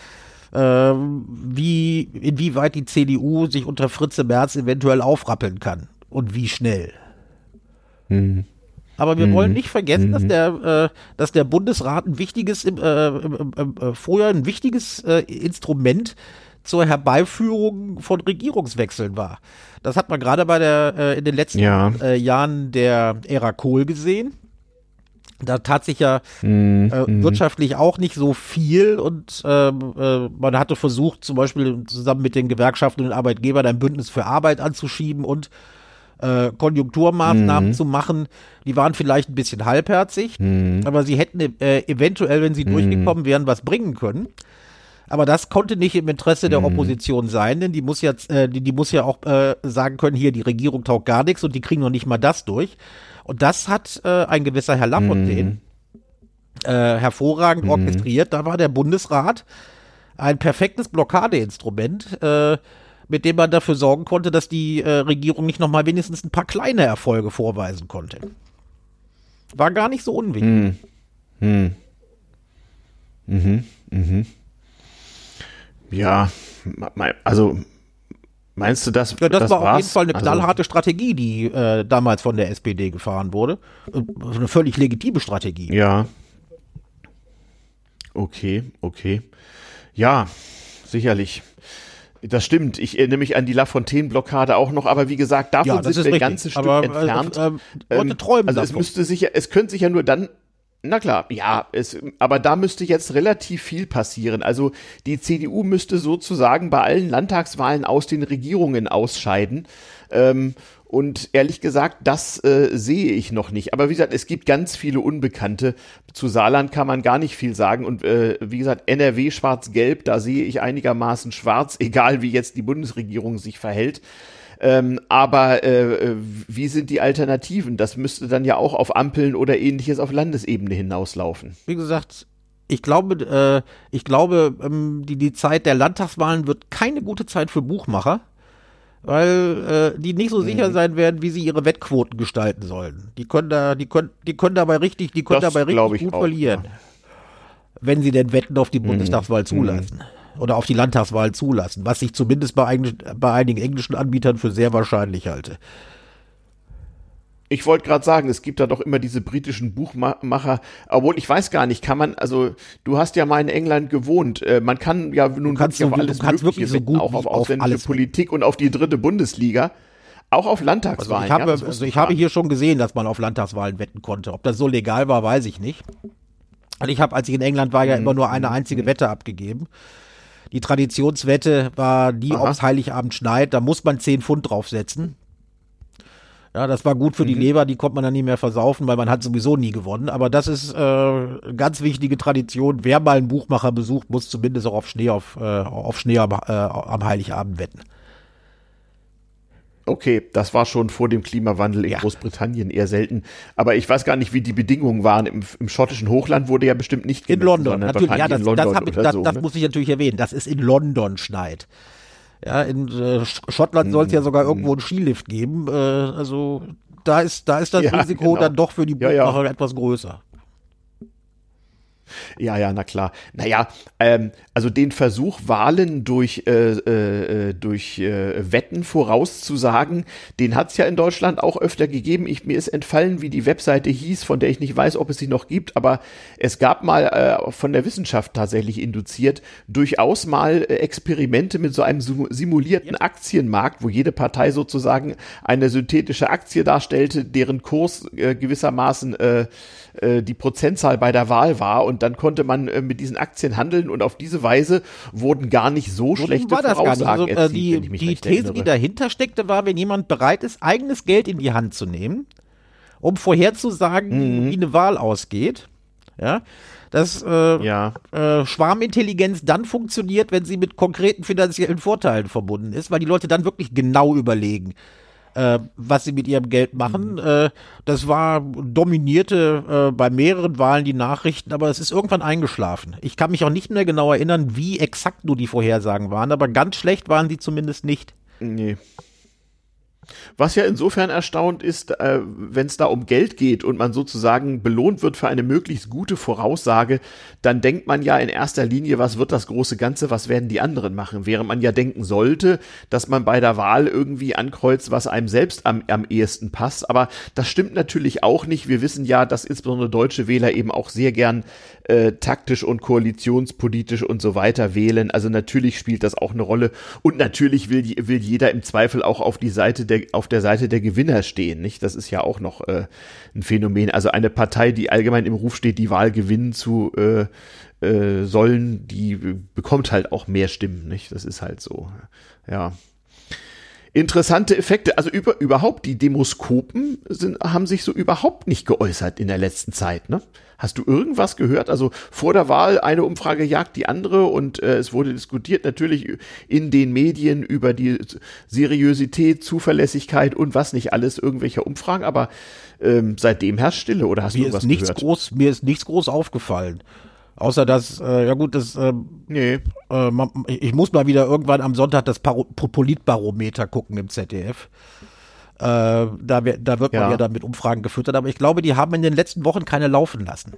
inwieweit die CDU sich unter Fritze Merz eventuell aufrappeln kann. Und wie schnell. Aber wir wollen nicht vergessen, dass der Bundesrat ein wichtiges, vorher ein wichtiges Instrument zur Herbeiführung von Regierungswechseln war. Das hat man gerade in den letzten Jahren der Ära Kohl gesehen. Da tat sich ja wirtschaftlich auch nicht so viel und man hatte versucht, zum Beispiel zusammen mit den Gewerkschaften und den Arbeitgebern ein Bündnis für Arbeit anzuschieben und Konjunkturmaßnahmen zu machen, die waren vielleicht ein bisschen halbherzig, aber sie hätten eventuell, wenn sie durchgekommen wären, was bringen können. Aber das konnte nicht im Interesse der Opposition sein, denn die muss ja auch sagen können, hier, die Regierung taugt gar nichts und die kriegen noch nicht mal das durch. Und das hat ein gewisser Herr Lafontaine hervorragend orchestriert. Da war der Bundesrat ein perfektes Blockadeinstrument, mit dem man dafür sorgen konnte, dass die Regierung nicht nochmal wenigstens ein paar kleine Erfolge vorweisen konnte. War gar nicht so unwichtig. Ja, also meinst du, dass ja, das war war's? Auf jeden Fall eine knallharte Strategie, die damals von der SPD gefahren wurde. Eine völlig legitime Strategie. Ja. Okay. Ja, sicherlich. Das stimmt, ich erinnere mich an die Lafontaine-Blockade auch noch, aber wie gesagt, davon sind wir ein ganzes Stück entfernt. Also es könnte sich ja nur dann, na klar, aber da müsste jetzt relativ viel passieren. Also die CDU müsste sozusagen bei allen Landtagswahlen aus den Regierungen ausscheiden. Und ehrlich gesagt, das sehe ich noch nicht. Aber wie gesagt, es gibt ganz viele Unbekannte. Zu Saarland kann man gar nicht viel sagen. Und wie gesagt, NRW schwarz-gelb, da sehe ich einigermaßen schwarz, egal wie jetzt die Bundesregierung sich verhält. Aber wie sind die Alternativen? Das müsste dann ja auch auf Ampeln oder Ähnliches auf Landesebene hinauslaufen. Wie gesagt, ich glaube, die Zeit der Landtagswahlen wird keine gute Zeit für Buchmacher. Weil die nicht so sicher sein werden, wie sie ihre Wettquoten gestalten sollen. Die können dabei richtig gut verlieren. Ja. Wenn sie denn Wetten auf die Bundestagswahl zulassen. Oder auf die Landtagswahl zulassen. Was ich zumindest bei einigen englischen Anbietern für sehr wahrscheinlich halte. Ich wollte gerade sagen, es gibt da doch immer diese britischen Buchmacher, obwohl ich weiß gar nicht, du hast ja mal in England gewohnt, man kann ja nun wirklich auf alles Mögliche wetten, auch auf ausländische Politik und auf die dritte Bundesliga, auch auf Landtagswahlen. Also ich habe hier schon gesehen, dass man auf Landtagswahlen wetten konnte, ob das so legal war, weiß ich nicht. Also ich habe, als ich in England war, ja immer nur eine einzige Wette abgegeben. Die Traditionswette war die, ob es Heiligabend schneit, da muss man 10 Pfund draufsetzen. Ja, das war gut für die Leber, die konnte man dann nicht mehr versaufen, weil man hat sowieso nie gewonnen. Aber das ist eine ganz wichtige Tradition. Wer mal einen Buchmacher besucht, muss zumindest auch auf Schnee am Heiligabend wetten. Okay, das war schon vor dem Klimawandel in Großbritannien eher selten. Aber ich weiß gar nicht, wie die Bedingungen waren. Im schottischen Hochland wurde ja bestimmt nicht gemessen. In London, natürlich. Ja, das muss ich natürlich erwähnen, dass es in London schneit. Ja, in Schottland soll es ja sogar irgendwo einen Skilift geben. Also da ist das Risiko dann doch für die Buchmacher etwas größer. Ja, na klar. Naja, also den Versuch, Wahlen durch Wetten vorauszusagen, den hat es ja in Deutschland auch öfter gegeben. Mir ist entfallen, wie die Webseite hieß, von der ich nicht weiß, ob es sie noch gibt, aber es gab mal von der Wissenschaft tatsächlich induziert, durchaus mal Experimente mit so einem simulierten Aktienmarkt, wo jede Partei sozusagen eine synthetische Aktie darstellte, deren Kurs gewissermaßen die Prozentzahl bei der Wahl war, und dann konnte man mit diesen Aktien handeln, und auf diese Weise wurden gar nicht so schlechte Voraussagen erzielt. Die These, die dahinter steckte, war, wenn jemand bereit ist, eigenes Geld in die Hand zu nehmen, um vorherzusagen, wie eine Wahl ausgeht, dass Schwarmintelligenz dann funktioniert, wenn sie mit konkreten finanziellen Vorteilen verbunden ist, weil die Leute dann wirklich genau überlegen, was sie mit ihrem Geld machen. Das dominierte bei mehreren Wahlen die Nachrichten, aber es ist irgendwann eingeschlafen. Ich kann mich auch nicht mehr genau erinnern, wie exakt nur die Vorhersagen waren, aber ganz schlecht waren sie zumindest nicht. Nee. Was ja insofern erstaunt ist, wenn es da um Geld geht und man sozusagen belohnt wird für eine möglichst gute Voraussage, dann denkt man ja in erster Linie, was wird das große Ganze, was werden die anderen machen, während man ja denken sollte, dass man bei der Wahl irgendwie ankreuzt, was einem selbst am ehesten passt, aber das stimmt natürlich auch nicht. Wir wissen ja, dass insbesondere deutsche Wähler eben auch sehr gern taktisch und koalitionspolitisch und so weiter wählen, also natürlich spielt das auch eine Rolle, und natürlich will jeder im Zweifel auch auf der Seite der Gewinner stehen, nicht? Das ist ja auch noch ein Phänomen. Also eine Partei, die allgemein im Ruf steht, die Wahl gewinnen zu sollen, die bekommt halt auch mehr Stimmen, nicht? Das ist halt so. Ja. Interessante Effekte. Also überhaupt, die Demoskopen haben sich so überhaupt nicht geäußert in der letzten Zeit, ne? Hast du irgendwas gehört? Also vor der Wahl eine Umfrage jagt die andere, und es wurde diskutiert natürlich in den Medien über die Seriosität, Zuverlässigkeit und was nicht alles, irgendwelcher Umfragen, aber seitdem herrscht Stille, oder hast du irgendwas gehört? Mir ist nichts groß aufgefallen. Außer dass, ich muss mal wieder irgendwann am Sonntag das Politbarometer gucken im ZDF. Da wird man ja dann mit Umfragen gefüttert, aber ich glaube, die haben in den letzten Wochen keine laufen lassen.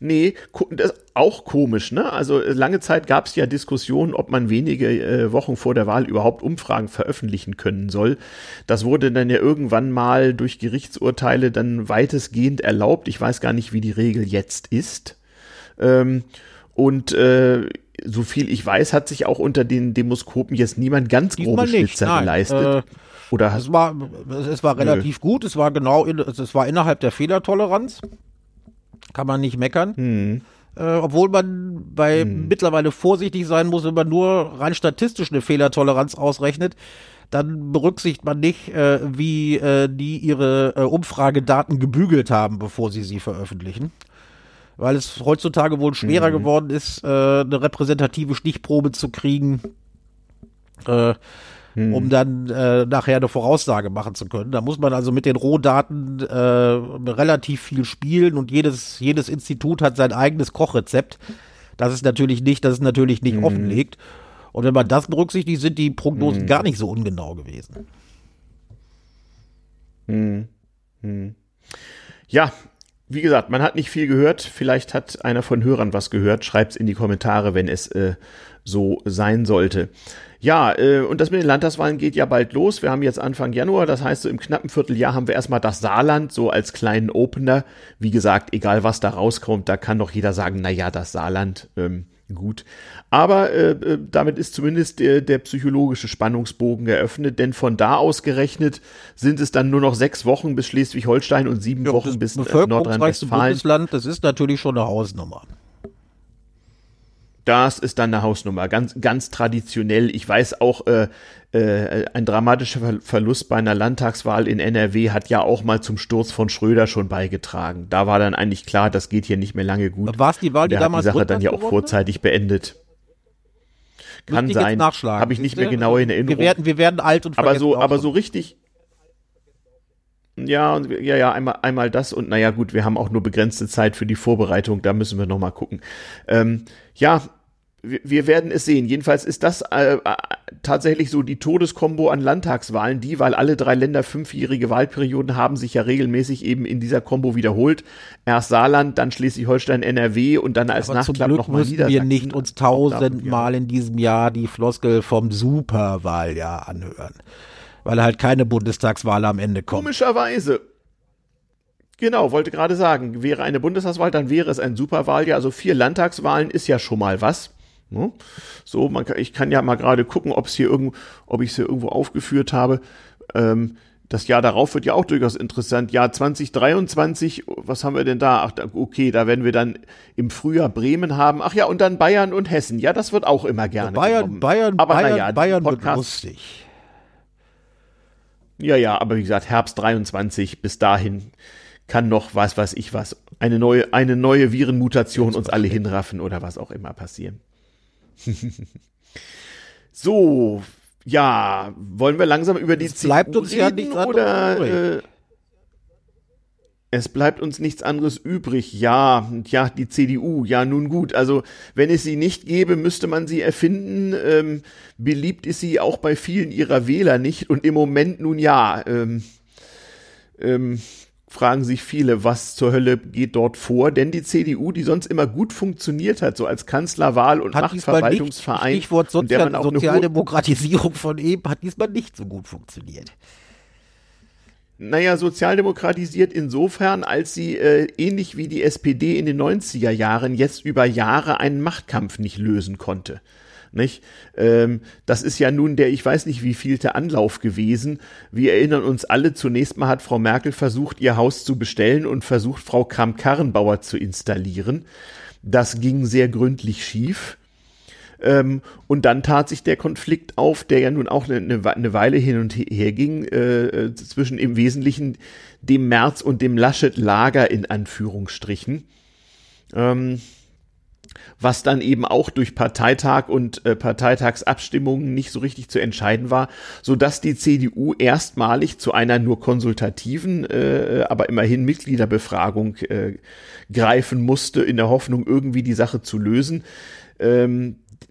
Nee, das ist auch komisch, ne? Also lange Zeit gab es ja Diskussionen, ob man wenige Wochen vor der Wahl überhaupt Umfragen veröffentlichen können soll. Das wurde dann ja irgendwann mal durch Gerichtsurteile dann weitestgehend erlaubt. Ich weiß gar nicht, wie die Regel jetzt ist. So viel ich weiß, hat sich auch unter den Demoskopen jetzt niemand ganz grobe Schnitzer geleistet. Oder es war relativ gut, es war innerhalb der Fehlertoleranz. Kann man nicht meckern. Obwohl man mittlerweile vorsichtig sein muss, wenn man nur rein statistisch eine Fehlertoleranz ausrechnet, dann berücksichtigt man nicht, wie die ihre Umfragedaten gebügelt haben, bevor sie veröffentlichen. Weil es heutzutage wohl schwerer geworden ist, eine repräsentative Stichprobe zu kriegen, um dann nachher eine Voraussage machen zu können. Da muss man also mit den Rohdaten relativ viel spielen, und jedes Institut hat sein eigenes Kochrezept. Das ist natürlich nicht offenlegt. Und wenn man das berücksichtigt, sind die Prognosen gar nicht so ungenau gewesen. Ja. Wie gesagt, man hat nicht viel gehört. Vielleicht hat einer von Hörern was gehört. Schreibt's in die Kommentare, wenn es so sein sollte. Ja, und das mit den Landtagswahlen geht ja bald los. Wir haben jetzt Anfang Januar, das heißt, so im knappen Vierteljahr haben wir erstmal das Saarland so als kleinen Opener. Wie gesagt, egal was da rauskommt, da kann doch jeder sagen, naja, das Saarland, gut. Aber damit ist zumindest der psychologische Spannungsbogen geöffnet, denn von da aus gerechnet sind es dann nur noch 6 Wochen bis Schleswig-Holstein und 7 Wochen bis Nordrhein-Westfalen. Bundesland, das ist natürlich schon eine Hausnummer. Das ist dann eine Hausnummer, ganz, ganz traditionell. Ich weiß auch, ein dramatischer Verlust bei einer Landtagswahl in NRW hat ja auch mal zum Sturz von Schröder schon beigetragen. Da war dann eigentlich klar, das geht hier nicht mehr lange gut. War es die Wahl, die damals hat die Sache dann ja auch vorzeitig beendet. Kann ich sein, habe ich nicht mehr genau in Erinnerung. Wir werden alt und vergessen. Aber so richtig... Ja, einmal das und naja gut, wir haben auch nur begrenzte Zeit für die Vorbereitung, da müssen wir nochmal gucken. Wir werden es sehen. Jedenfalls ist das tatsächlich so die Todeskombo an Landtagswahlen, die, weil alle drei Länder 5-jährige Wahlperioden haben, sich ja regelmäßig eben in dieser Kombo wiederholt. Erst Saarland, dann Schleswig-Holstein, NRW und dann als Nachklapp nochmal Niedersachsen. Aber zum Glück müssen wir nicht uns tausendmal in diesem Jahr die Floskel vom Superwahljahr anhören, weil halt keine Bundestagswahl am Ende kommt. Komischerweise. Genau, wollte gerade sagen, wäre eine Bundestagswahl, dann wäre es ein Superwahljahr. Also 4 Landtagswahlen ist ja schon mal was. So, ich kann ja mal gerade gucken, ob ich es hier irgendwo aufgeführt habe. Das Jahr darauf wird ja auch durchaus interessant. Jahr 2023, was haben wir denn da? Ach, okay, da werden wir dann im Frühjahr Bremen haben. Ach ja, und dann Bayern und Hessen. Ja, das wird auch immer gerne genommen. Bayern wird lustig. Ja, aber wie gesagt, Herbst 23, bis dahin kann noch, was weiß ich was, eine neue Virenmutation uns alle hinraffen oder was auch immer passieren. So, ja, wollen wir langsam über die CDU reden? Es bleibt uns nichts anderes übrig. Ja, die CDU, ja nun gut. Also wenn es sie nicht gäbe, müsste man sie erfinden. Beliebt ist sie auch bei vielen ihrer Wähler nicht. Und im Moment nun ja, fragen sich viele, was zur Hölle geht dort vor? Denn die CDU, die sonst immer gut funktioniert hat, so als Kanzlerwahl- und Machtverwaltungsverein. Stichwort Sozialdemokratisierung von eben, hat diesmal nicht so gut funktioniert. Naja, sozialdemokratisiert insofern, als sie ähnlich wie die SPD in den 90er Jahren jetzt über Jahre einen Machtkampf nicht lösen konnte. Nicht? Das ist ja nun der, ich weiß nicht wie vielte Anlauf gewesen. Wir erinnern uns alle, zunächst mal hat Frau Merkel versucht, ihr Haus zu bestellen und versucht, Frau Kramp-Karrenbauer zu installieren. Das ging sehr gründlich schief. Und dann tat sich der Konflikt auf, der ja nun auch eine Weile hin und her ging, zwischen im Wesentlichen dem Merz und dem Laschet-Lager in Anführungsstrichen, was dann eben auch durch Parteitag und Parteitagsabstimmungen nicht so richtig zu entscheiden war, sodass die CDU erstmalig zu einer nur konsultativen, aber immerhin Mitgliederbefragung greifen musste, in der Hoffnung, irgendwie die Sache zu lösen.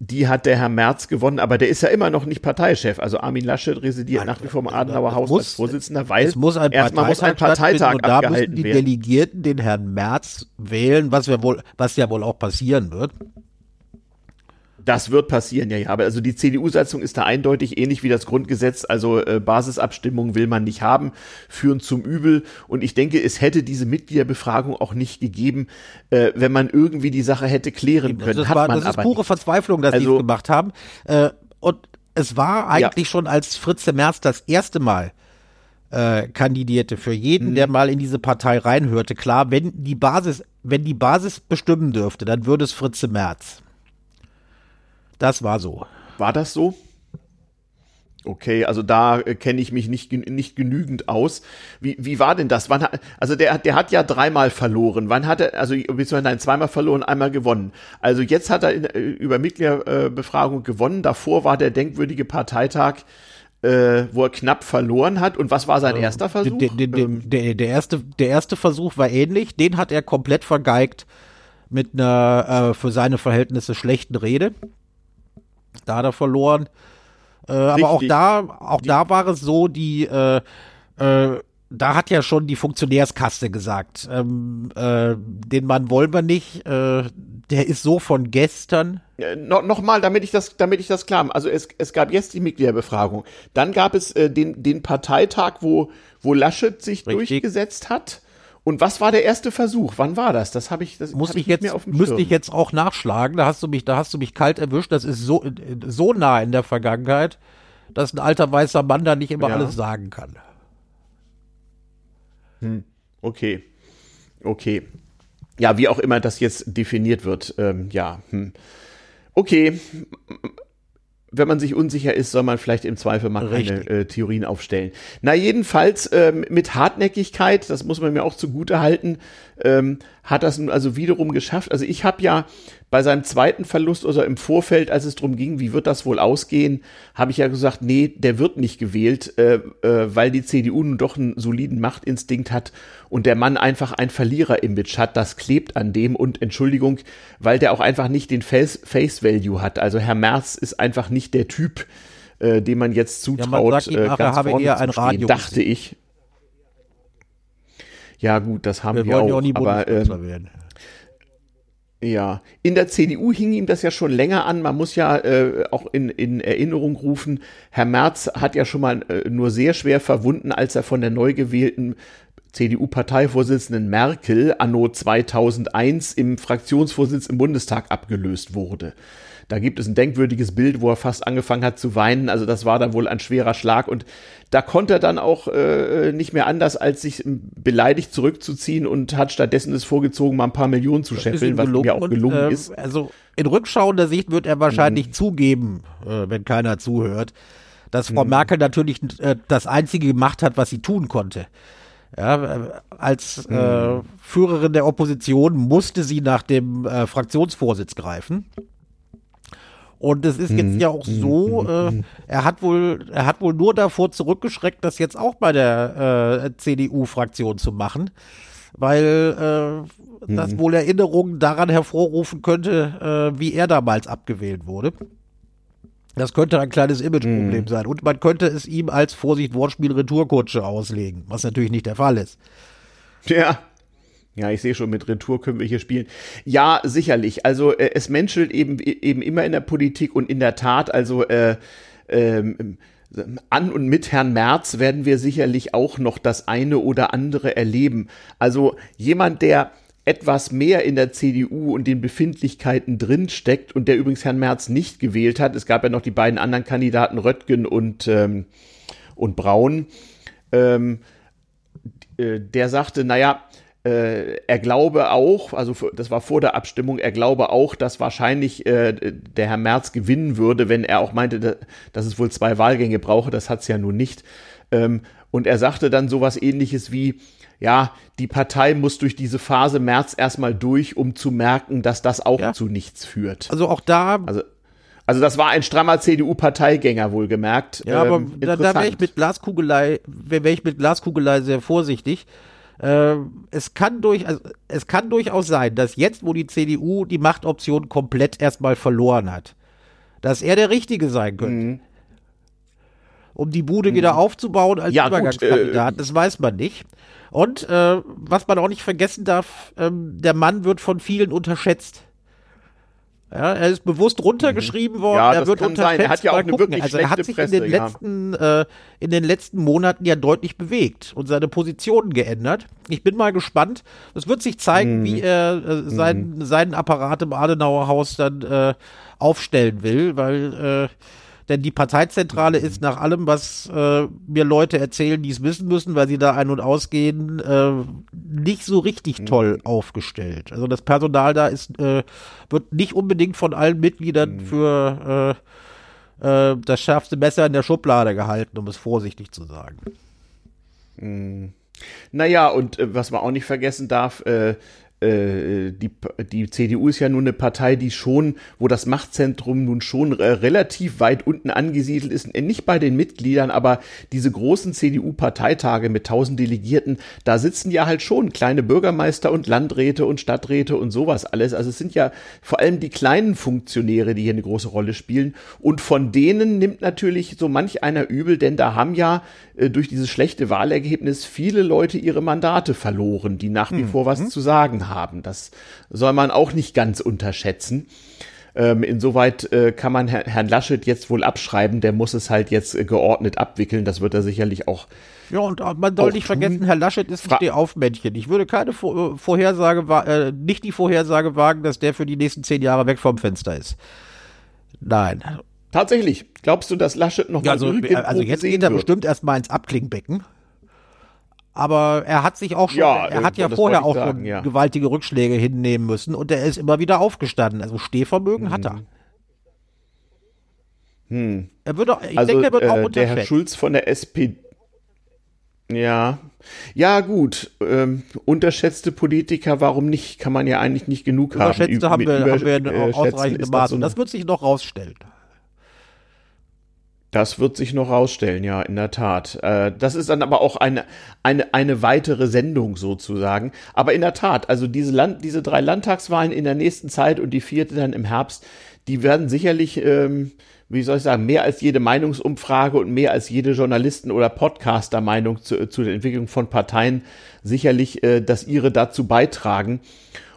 Die hat der Herr Merz gewonnen, aber der ist ja immer noch nicht Parteichef. Also Armin Laschet residiert nach wie vor im Adenauer Haus als Vorsitzender, weil erstmal muss ein Parteitag abgehalten werden. Und da müssen die Delegierten den Herrn Merz wählen, was ja wohl auch passieren wird. Das wird passieren, ja. Aber also die CDU-Satzung ist da eindeutig ähnlich wie das Grundgesetz. Also Basisabstimmung will man nicht haben, führen zum Übel. Und ich denke, es hätte diese Mitgliederbefragung auch nicht gegeben, wenn man irgendwie die Sache hätte klären können. Das ist pure Verzweiflung, dass die es gemacht haben. Und es war eigentlich schon, als Fritze Merz das erste Mal kandidierte, für jeden, der mal in diese Partei reinhörte, klar, wenn die Basis bestimmen dürfte, dann würde es Fritze Merz. Das war so. War das so? Okay, also da kenne ich mich nicht genügend aus. Wie war denn das? Der hat ja dreimal verloren. Zweimal verloren, einmal gewonnen. Also jetzt hat er über Mitgliederbefragung gewonnen. Davor war der denkwürdige Parteitag, wo er knapp verloren hat. Und was war sein erster Versuch? Der erste Versuch war ähnlich. Den hat er komplett vergeigt mit einer für seine Verhältnisse schlechten Rede. Da hat er verloren. Aber auch da war es so, da hat ja schon die Funktionärskaste gesagt, den Mann wollen wir nicht, der ist so von gestern. Nochmal, damit ich das klar habe. Also es gab jetzt die Mitgliederbefragung. Dann gab es den Parteitag, wo Laschet sich durchgesetzt hat. Und was war der erste Versuch? Wann war das? Müsste ich jetzt auch nachschlagen. Da hast du mich kalt erwischt. Das ist so nah in der Vergangenheit, dass ein alter weißer Mann da nicht immer alles sagen kann. Okay. Ja, wie auch immer das jetzt definiert wird. Okay. Wenn man sich unsicher ist, soll man vielleicht im Zweifel mal keine Theorien aufstellen. Na jedenfalls mit Hartnäckigkeit, das muss man mir auch zugute halten, hat das nun also wiederum geschafft. Also ich habe ja bei seinem zweiten Verlust oder im Vorfeld, als es darum ging, wie wird das wohl ausgehen, habe ich ja gesagt, nee, der wird nicht gewählt, weil die CDU nun doch einen soliden Machtinstinkt hat und der Mann einfach ein Verlierer-Image hat, das klebt an dem und Entschuldigung, weil der auch einfach nicht den Face-Value hat. Also Herr Merz ist einfach nicht der Typ, dem man jetzt zutraut, ja, man ganz vorne eher ein Radio dachte ich. Ja gut, das haben wir auch, nie aber werden. Ja, in der CDU hing ihm das ja schon länger an, man muss ja auch in Erinnerung rufen, Herr Merz hat ja schon mal nur sehr schwer verwunden, als er von der neu gewählten CDU-Parteivorsitzenden Merkel anno 2001 im Fraktionsvorsitz im Bundestag abgelöst wurde. Da gibt es ein denkwürdiges Bild, wo er fast angefangen hat zu weinen. Also das war dann wohl ein schwerer Schlag. Und da konnte er dann auch nicht mehr anders, als sich beleidigt zurückzuziehen und hat stattdessen es vorgezogen, mal ein paar Millionen zu scheffeln, was ihm ja auch gelungen ist. Also in rückschauender Sicht wird er wahrscheinlich zugeben, wenn keiner zuhört, dass Frau Merkel natürlich das Einzige gemacht hat, was sie tun konnte. Ja, als Führerin der Opposition musste sie nach dem Fraktionsvorsitz greifen. Und es ist jetzt ja auch so, er hat wohl nur davor zurückgeschreckt, das jetzt auch bei der CDU-Fraktion zu machen, weil das wohl Erinnerungen daran hervorrufen könnte, wie er damals abgewählt wurde. Das könnte ein kleines Imageproblem sein. Und man könnte es ihm als Vorsicht Wortspiel Retourkutsche auslegen, was natürlich nicht der Fall ist. Ja. Ja, ich sehe schon, mit Retour können wir hier spielen. Ja, sicherlich. Also es menschelt eben immer in der Politik und in der Tat, also an und mit Herrn Merz werden wir sicherlich auch noch das eine oder andere erleben. Also jemand, der etwas mehr in der CDU und den Befindlichkeiten drin steckt und der übrigens Herrn Merz nicht gewählt hat. Es gab ja noch die beiden anderen Kandidaten, Röttgen und Braun. Der sagte, naja, er glaube auch, also das war vor der Abstimmung, er glaube auch, dass wahrscheinlich der Herr Merz gewinnen würde, wenn er auch meinte, dass es wohl 2 Wahlgänge brauche, das hat es ja nun nicht. Und er sagte dann sowas Ähnliches wie, ja, die Partei muss durch diese Phase Merz erstmal durch, um zu merken, dass das auch zu nichts führt. Also auch da... Also das war ein strammer CDU-Parteigänger, wohlgemerkt. Ja, aber da wäre ich mit Glaskugelei sehr vorsichtig. Es kann durchaus sein, dass jetzt, wo die CDU die Machtoption komplett erstmal verloren hat, dass er der Richtige sein könnte, um die Bude wieder aufzubauen als Übergangskandidat. Das weiß man nicht. Und was man auch nicht vergessen darf, der Mann wird von vielen unterschätzt. Ja, er ist bewusst runtergeschrieben worden, ja, er wird unterschätzt. Er hat ja auch eine wirklich schlechte Presse. Er hat sich in den letzten Monaten ja deutlich bewegt und seine Positionen geändert. Ich bin mal gespannt. Es wird sich zeigen, wie er seinen Apparat im Adenauerhaus dann aufstellen will, weil denn die Parteizentrale ist nach allem, was mir Leute erzählen, die es wissen müssen, weil sie da ein- und ausgehen, nicht so richtig toll aufgestellt. Also das Personal da wird nicht unbedingt von allen Mitgliedern für das schärfste Messer in der Schublade gehalten, um es vorsichtig zu sagen. Naja, und was man auch nicht vergessen darf, die CDU ist ja nun eine Partei, die schon, wo das Machtzentrum nun schon relativ weit unten angesiedelt ist, nicht bei den Mitgliedern, aber diese großen CDU-Parteitage mit 1000 Delegierten, da sitzen ja halt schon kleine Bürgermeister und Landräte und Stadträte und sowas alles. Also es sind ja vor allem die kleinen Funktionäre, die hier eine große Rolle spielen und von denen nimmt natürlich so manch einer übel, denn da haben ja durch dieses schlechte Wahlergebnis viele Leute ihre Mandate verloren, die nach wie vor was zu sagen haben. Das soll man auch nicht ganz unterschätzen. Insoweit kann man Herrn Laschet jetzt wohl abschreiben, der muss es halt jetzt geordnet abwickeln, das wird er sicherlich auch. Ja, und man soll nicht vergessen, Herr Laschet ist ein Stehaufmännchen. Ich würde keine Vorhersage wagen, dass der für die nächsten 10 Jahre weg vom Fenster ist. Nein. Tatsächlich, glaubst du, dass Laschet noch also jetzt geht er bestimmt erstmal ins Abklingbecken. Aber er hat sich auch schon, er hat vorher gewaltige Rückschläge hinnehmen müssen und er ist immer wieder aufgestanden. Also Stehvermögen hat er. Er wird auch, ich denke, er wird auch unterschätzt. Der Herr Schulz von der SPD. Ja, gut. Unterschätzte Politiker, warum nicht? Kann man ja eigentlich nicht genug haben. Unterschätzte haben wir ausreichende Maßen. Das wird sich noch rausstellen. Das wird sich noch rausstellen, ja, in der Tat. Das ist dann aber auch eine weitere Sendung sozusagen. Aber in der Tat, also diese drei Landtagswahlen in der nächsten Zeit und die vierte dann im Herbst, die werden sicherlich, mehr als jede Meinungsumfrage und mehr als jede Journalisten- oder Podcaster-Meinung zu der Entwicklung von Parteien sicherlich das ihre dazu beitragen.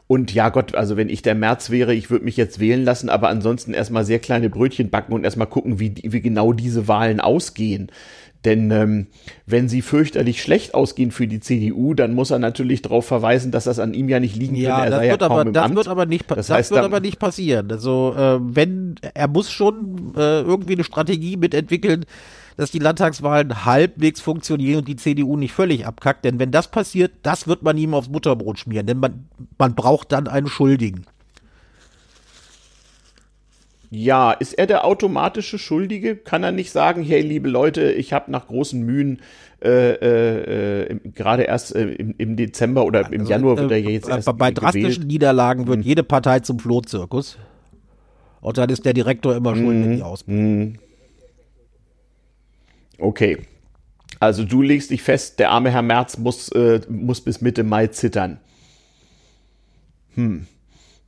Und ja Gott, also wenn ich der Merz wäre, ich würde mich jetzt wählen lassen, aber ansonsten erstmal sehr kleine Brötchen backen und erstmal gucken, wie genau diese Wahlen ausgehen. Denn wenn sie fürchterlich schlecht ausgehen für die CDU, dann muss er natürlich darauf verweisen, dass das an ihm ja nicht liegen würde. Das wird aber nicht passieren. Also er muss schon irgendwie eine Strategie mitentwickeln, dass die Landtagswahlen halbwegs funktionieren und die CDU nicht völlig abkackt. Denn wenn das passiert, das wird man ihm aufs Butterbrot schmieren. Denn man braucht dann einen Schuldigen. Ja, ist er der automatische Schuldige? Kann er nicht sagen, hey, liebe Leute, ich habe nach großen Mühen gerade erst im Dezember oder im Januar wird er jetzt erst bei drastischen gewählt. Niederlagen wird jede Partei zum Flohzirkus. Und dann ist der Direktor immer schuld, wenn die ausbilden. Okay, also du legst dich fest, der arme Herr Merz muss bis Mitte Mai zittern.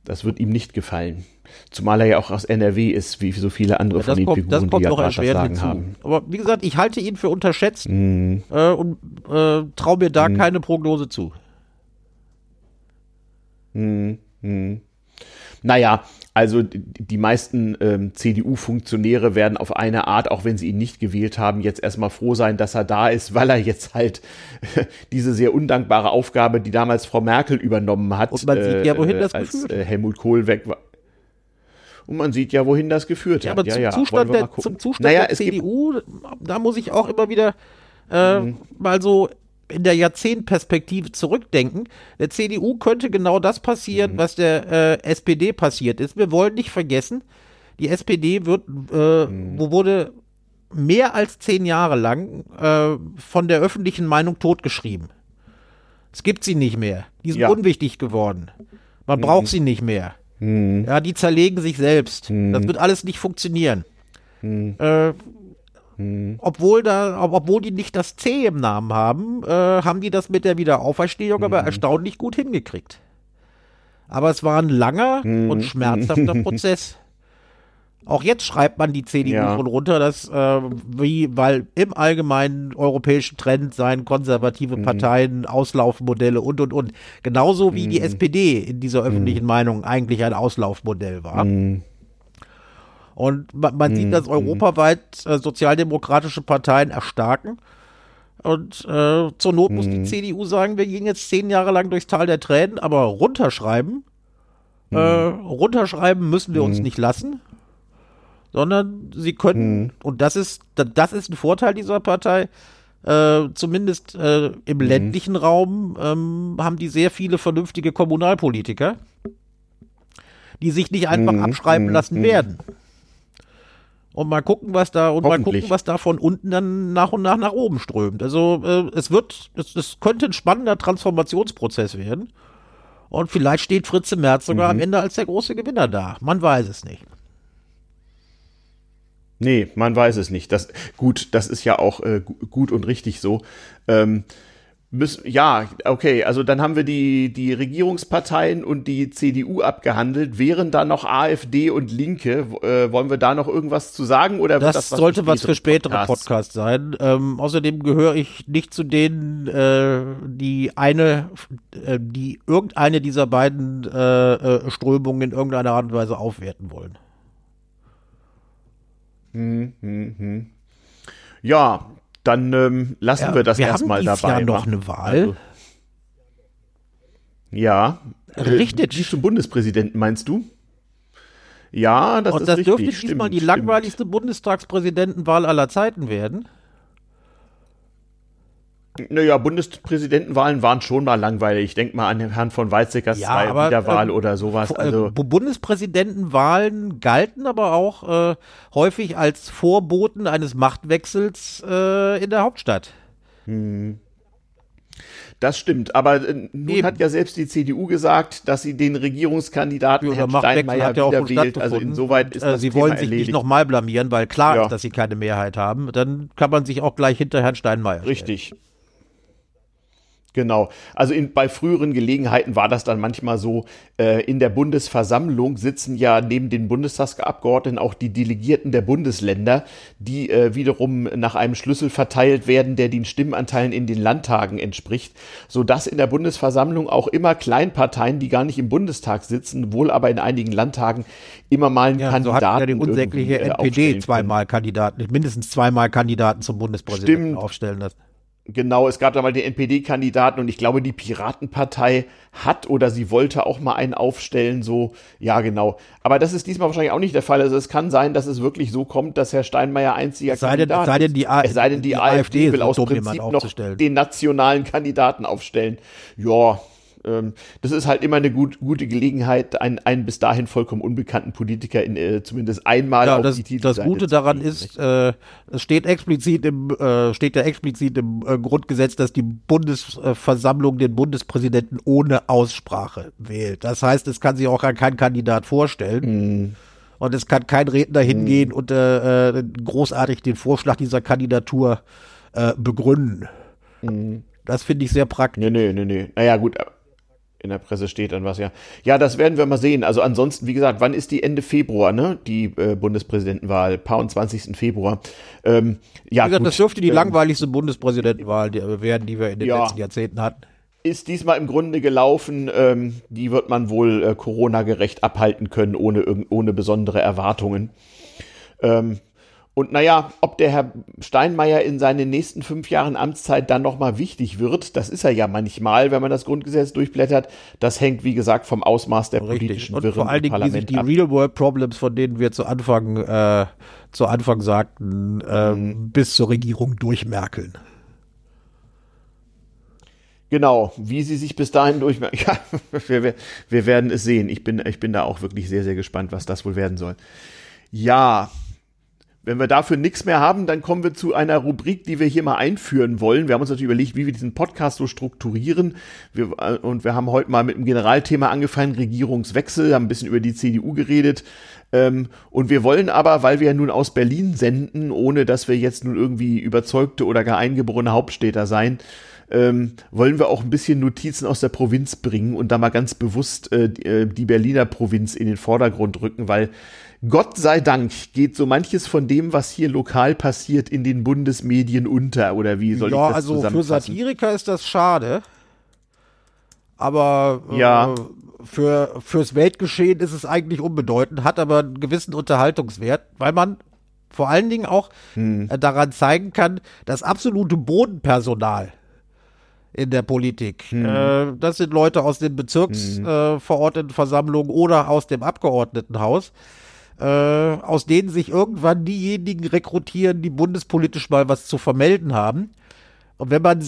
Das wird ihm nicht gefallen. Zumal er ja auch aus NRW ist, wie so viele andere von den Figuren, die ja gerade das Sagen haben. Aber wie gesagt, ich halte ihn für unterschätzt und traue mir da keine Prognose zu. Naja, also die meisten CDU-Funktionäre werden auf eine Art, auch wenn sie ihn nicht gewählt haben, jetzt erstmal froh sein, dass er da ist, weil er jetzt halt diese sehr undankbare Aufgabe, die damals Frau Merkel übernommen hat, und man sieht ja, wohin das geführt hat. Helmut Kohl weg war. Und man sieht ja, wohin das geführt hat. Aber zum Zustand der CDU, da muss ich auch immer wieder mal so in der Jahrzehntperspektive zurückdenken. Der CDU könnte genau das passieren, was der SPD passiert ist. Wir wollen nicht vergessen, die SPD wurde mehr als 10 Jahre lang von der öffentlichen Meinung totgeschrieben. Es gibt sie nicht mehr. Die sind unwichtig geworden. Man braucht sie nicht mehr. Ja, die zerlegen sich selbst. Das wird alles nicht funktionieren. Obwohl die nicht das C im Namen haben, haben die das mit der Wiederauferstehung aber erstaunlich gut hingekriegt. Aber es war ein langer und schmerzhafter Prozess. Auch jetzt schreibt man die CDU schon runter, dass weil im allgemeinen europäischen Trend seien konservative Parteien, Auslaufmodelle und. Genauso wie die SPD in dieser öffentlichen Meinung eigentlich ein Auslaufmodell war. Und man sieht, dass europaweit sozialdemokratische Parteien erstarken. Und zur Not muss die CDU sagen, wir gehen jetzt 10 Jahre lang durchs Tal der Tränen, aber runterschreiben müssen wir uns nicht lassen. Sondern sie könnten, und das ist ein Vorteil dieser Partei, zumindest im ländlichen Raum haben die sehr viele vernünftige Kommunalpolitiker, die sich nicht einfach abschreiben lassen werden. Und mal gucken, was da von unten dann nach und nach oben strömt. Also es könnte ein spannender Transformationsprozess werden. Und vielleicht steht Fritze Merz sogar am Ende als der große Gewinner da. Man weiß es nicht. Nee, man weiß es nicht. Das ist ja auch gut und richtig so. Also dann haben wir die Regierungsparteien und die CDU abgehandelt. Wären da noch AfD und Linke? Wollen wir da noch irgendwas zu sagen? Oder das sollte was für spätere Podcasts sein. Außerdem gehöre ich nicht zu denen, die irgendeine dieser beiden Strömungen in irgendeiner Art und Weise aufwerten wollen. Ja, dann lassen wir das erstmal dabei. Wir haben noch eine Wahl. Also, ja. Richtig. Zum Bundespräsidenten, meinst du? Ja, das ist richtig. Und das dürfte diesmal die langweiligste Bundestagspräsidentenwahl aller Zeiten werden. Naja, Bundespräsidentenwahlen waren schon mal langweilig. Ich denke mal an Herrn von Weizsäckers Wiederwahl oder sowas. Also Bundespräsidentenwahlen galten aber auch häufig als Vorboten eines Machtwechsels in der Hauptstadt. Das stimmt, aber nun hat ja selbst die CDU gesagt, dass sie den Regierungskandidaten Herrn Steinmeier wieder wählt. Also insoweit ist das Thema erledigt. Sie wollen sich nicht nochmal blamieren, weil klar ist, dass sie keine Mehrheit haben. Dann kann man sich auch gleich hinter Herrn Steinmeier stellen. Richtig. Genau, also bei früheren Gelegenheiten war das dann manchmal so, in der Bundesversammlung sitzen ja neben den Bundestagsabgeordneten auch die Delegierten der Bundesländer, die wiederum nach einem Schlüssel verteilt werden, der den Stimmenanteilen in den Landtagen entspricht, sodass in der Bundesversammlung auch immer Kleinparteien, die gar nicht im Bundestag sitzen, wohl aber in einigen Landtagen immer mal einen Kandidaten so hat ja die unsägliche NPD mindestens zweimal Kandidaten zum Bundespräsidenten aufstellen lassen. Genau, es gab da mal den NPD-Kandidaten und ich glaube, die Piratenpartei hat oder sie wollte auch mal einen aufstellen, so, ja genau. Aber das ist diesmal wahrscheinlich auch nicht der Fall. Also es kann sein, dass es wirklich so kommt, dass Herr Steinmeier einziger Kandidat ist. Es sei denn, die AfD will aus Prinzip noch den nationalen Kandidaten aufstellen. Ja, das ist halt immer eine gute Gelegenheit, einen bis dahin vollkommen unbekannten Politiker zumindest einmal auf die Titelseite. Das Gute daran ist, es steht ja explizit im Grundgesetz, dass die Bundesversammlung den Bundespräsidenten ohne Aussprache wählt. Das heißt, es kann sich auch kein Kandidat vorstellen. Und es kann kein Redner hingehen und großartig den Vorschlag dieser Kandidatur begründen. Das finde ich sehr praktisch. Nee. Naja, gut, in der Presse steht dann was, ja. Ja, das werden wir mal sehen. Also ansonsten, wie gesagt, wann ist die Ende Februar, ne? Die Bundespräsidentenwahl, paar und 20. Februar. Wie gesagt, gut, das dürfte die langweiligste Bundespräsidentenwahl werden, die wir in den letzten Jahrzehnten hatten. Ist diesmal im Grunde gelaufen. Die wird man wohl Corona-gerecht abhalten können, ohne besondere Erwartungen. Und naja, ob der Herr Steinmeier in seinen nächsten 5 Jahren Amtszeit dann nochmal wichtig wird, das ist er ja manchmal, wenn man das Grundgesetz durchblättert, das hängt, wie gesagt, vom Ausmaß der politischen Wirren im Parlament ab. Und vor allen Dingen, die sich die Real-World-Problems, von denen wir zu Anfang sagten, bis zur Regierung durchmerkeln. Genau, wie sie sich bis dahin durchmerken. Ja, wir werden es sehen. Ich bin da auch wirklich sehr, sehr gespannt, was das wohl werden soll. Ja. Wenn wir dafür nichts mehr haben, dann kommen wir zu einer Rubrik, die wir hier mal einführen wollen. Wir haben uns natürlich überlegt, wie wir diesen Podcast so strukturieren. Wir haben heute mal mit dem Generalthema angefangen, Regierungswechsel, haben ein bisschen über die CDU geredet. Und wir wollen aber, weil wir ja nun aus Berlin senden, ohne dass wir jetzt nun irgendwie überzeugte oder gar eingeborene Hauptstädter seien, wollen wir auch ein bisschen Notizen aus der Provinz bringen und da mal ganz bewusst die Berliner Provinz in den Vordergrund rücken, weil Gott sei Dank geht so manches von dem, was hier lokal passiert, in den Bundesmedien unter, oder wie soll ich das zusammenfassen? Ja, also für Satiriker ist das schade, aber fürs Weltgeschehen ist es eigentlich unbedeutend, hat aber einen gewissen Unterhaltungswert, weil man vor allen Dingen auch daran zeigen kann, das absolute Bodenpersonal in der Politik. Das sind Leute aus den bezirksverordneten Versammlungen oder aus dem Abgeordnetenhaus, aus denen sich irgendwann diejenigen rekrutieren, die bundespolitisch mal was zu vermelden haben. Und wenn man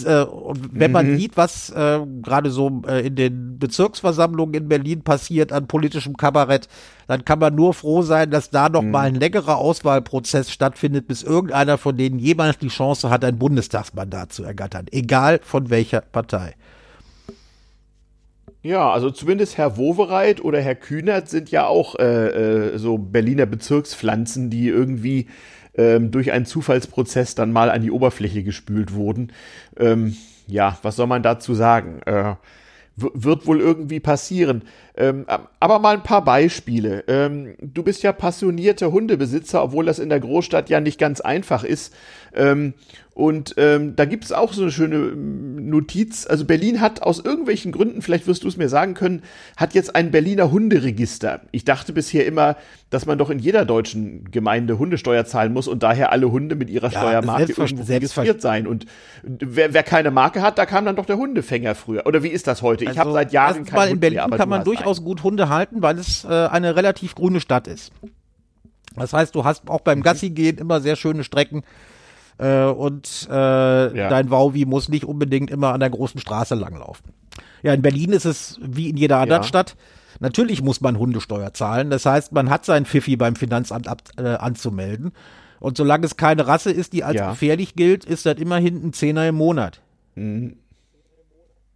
sieht, was gerade so in den Bezirksversammlungen in Berlin passiert an politischem Kabarett, dann kann man nur froh sein, dass da noch mal ein längerer Auswahlprozess stattfindet, bis irgendeiner von denen jemals die Chance hat, ein Bundestagsmandat zu ergattern. Egal von welcher Partei. Ja, also zumindest Herr Wowereit oder Herr Kühnert sind ja auch so Berliner Bezirkspflanzen, die irgendwie durch einen Zufallsprozess dann mal an die Oberfläche gespült wurden. Was soll man dazu sagen? Wird wohl irgendwie passieren. Aber mal ein paar Beispiele. Du bist ja passionierter Hundebesitzer, obwohl das in der Großstadt ja nicht ganz einfach ist. Und da gibt es auch so eine schöne Notiz. Also Berlin hat aus irgendwelchen Gründen, vielleicht wirst du es mir sagen können, hat jetzt ein Berliner Hunderegister. Ich dachte bisher immer, dass man doch in jeder deutschen Gemeinde Hundesteuer zahlen muss und daher alle Hunde mit ihrer Steuermarke irgendwo registriert sein. Und wer keine Marke hat, da kam dann doch der Hundefänger früher. Oder wie ist das heute? Ich habe seit Jahren keinen Hund in Berlin mehr, aber kann man durchaus gut Hunde halten, weil es eine relativ grüne Stadt ist. Das heißt, du hast auch beim Gassigehen immer sehr schöne Strecken und dein Wauwi muss nicht unbedingt immer an der großen Straße langlaufen. Ja, in Berlin ist es wie in jeder anderen Stadt. Natürlich muss man Hundesteuer zahlen. Das heißt, man hat sein Pfiffi beim Finanzamt anzumelden. Und solange es keine Rasse ist, die als gefährlich gilt, ist das immerhin ein Zehner im Monat.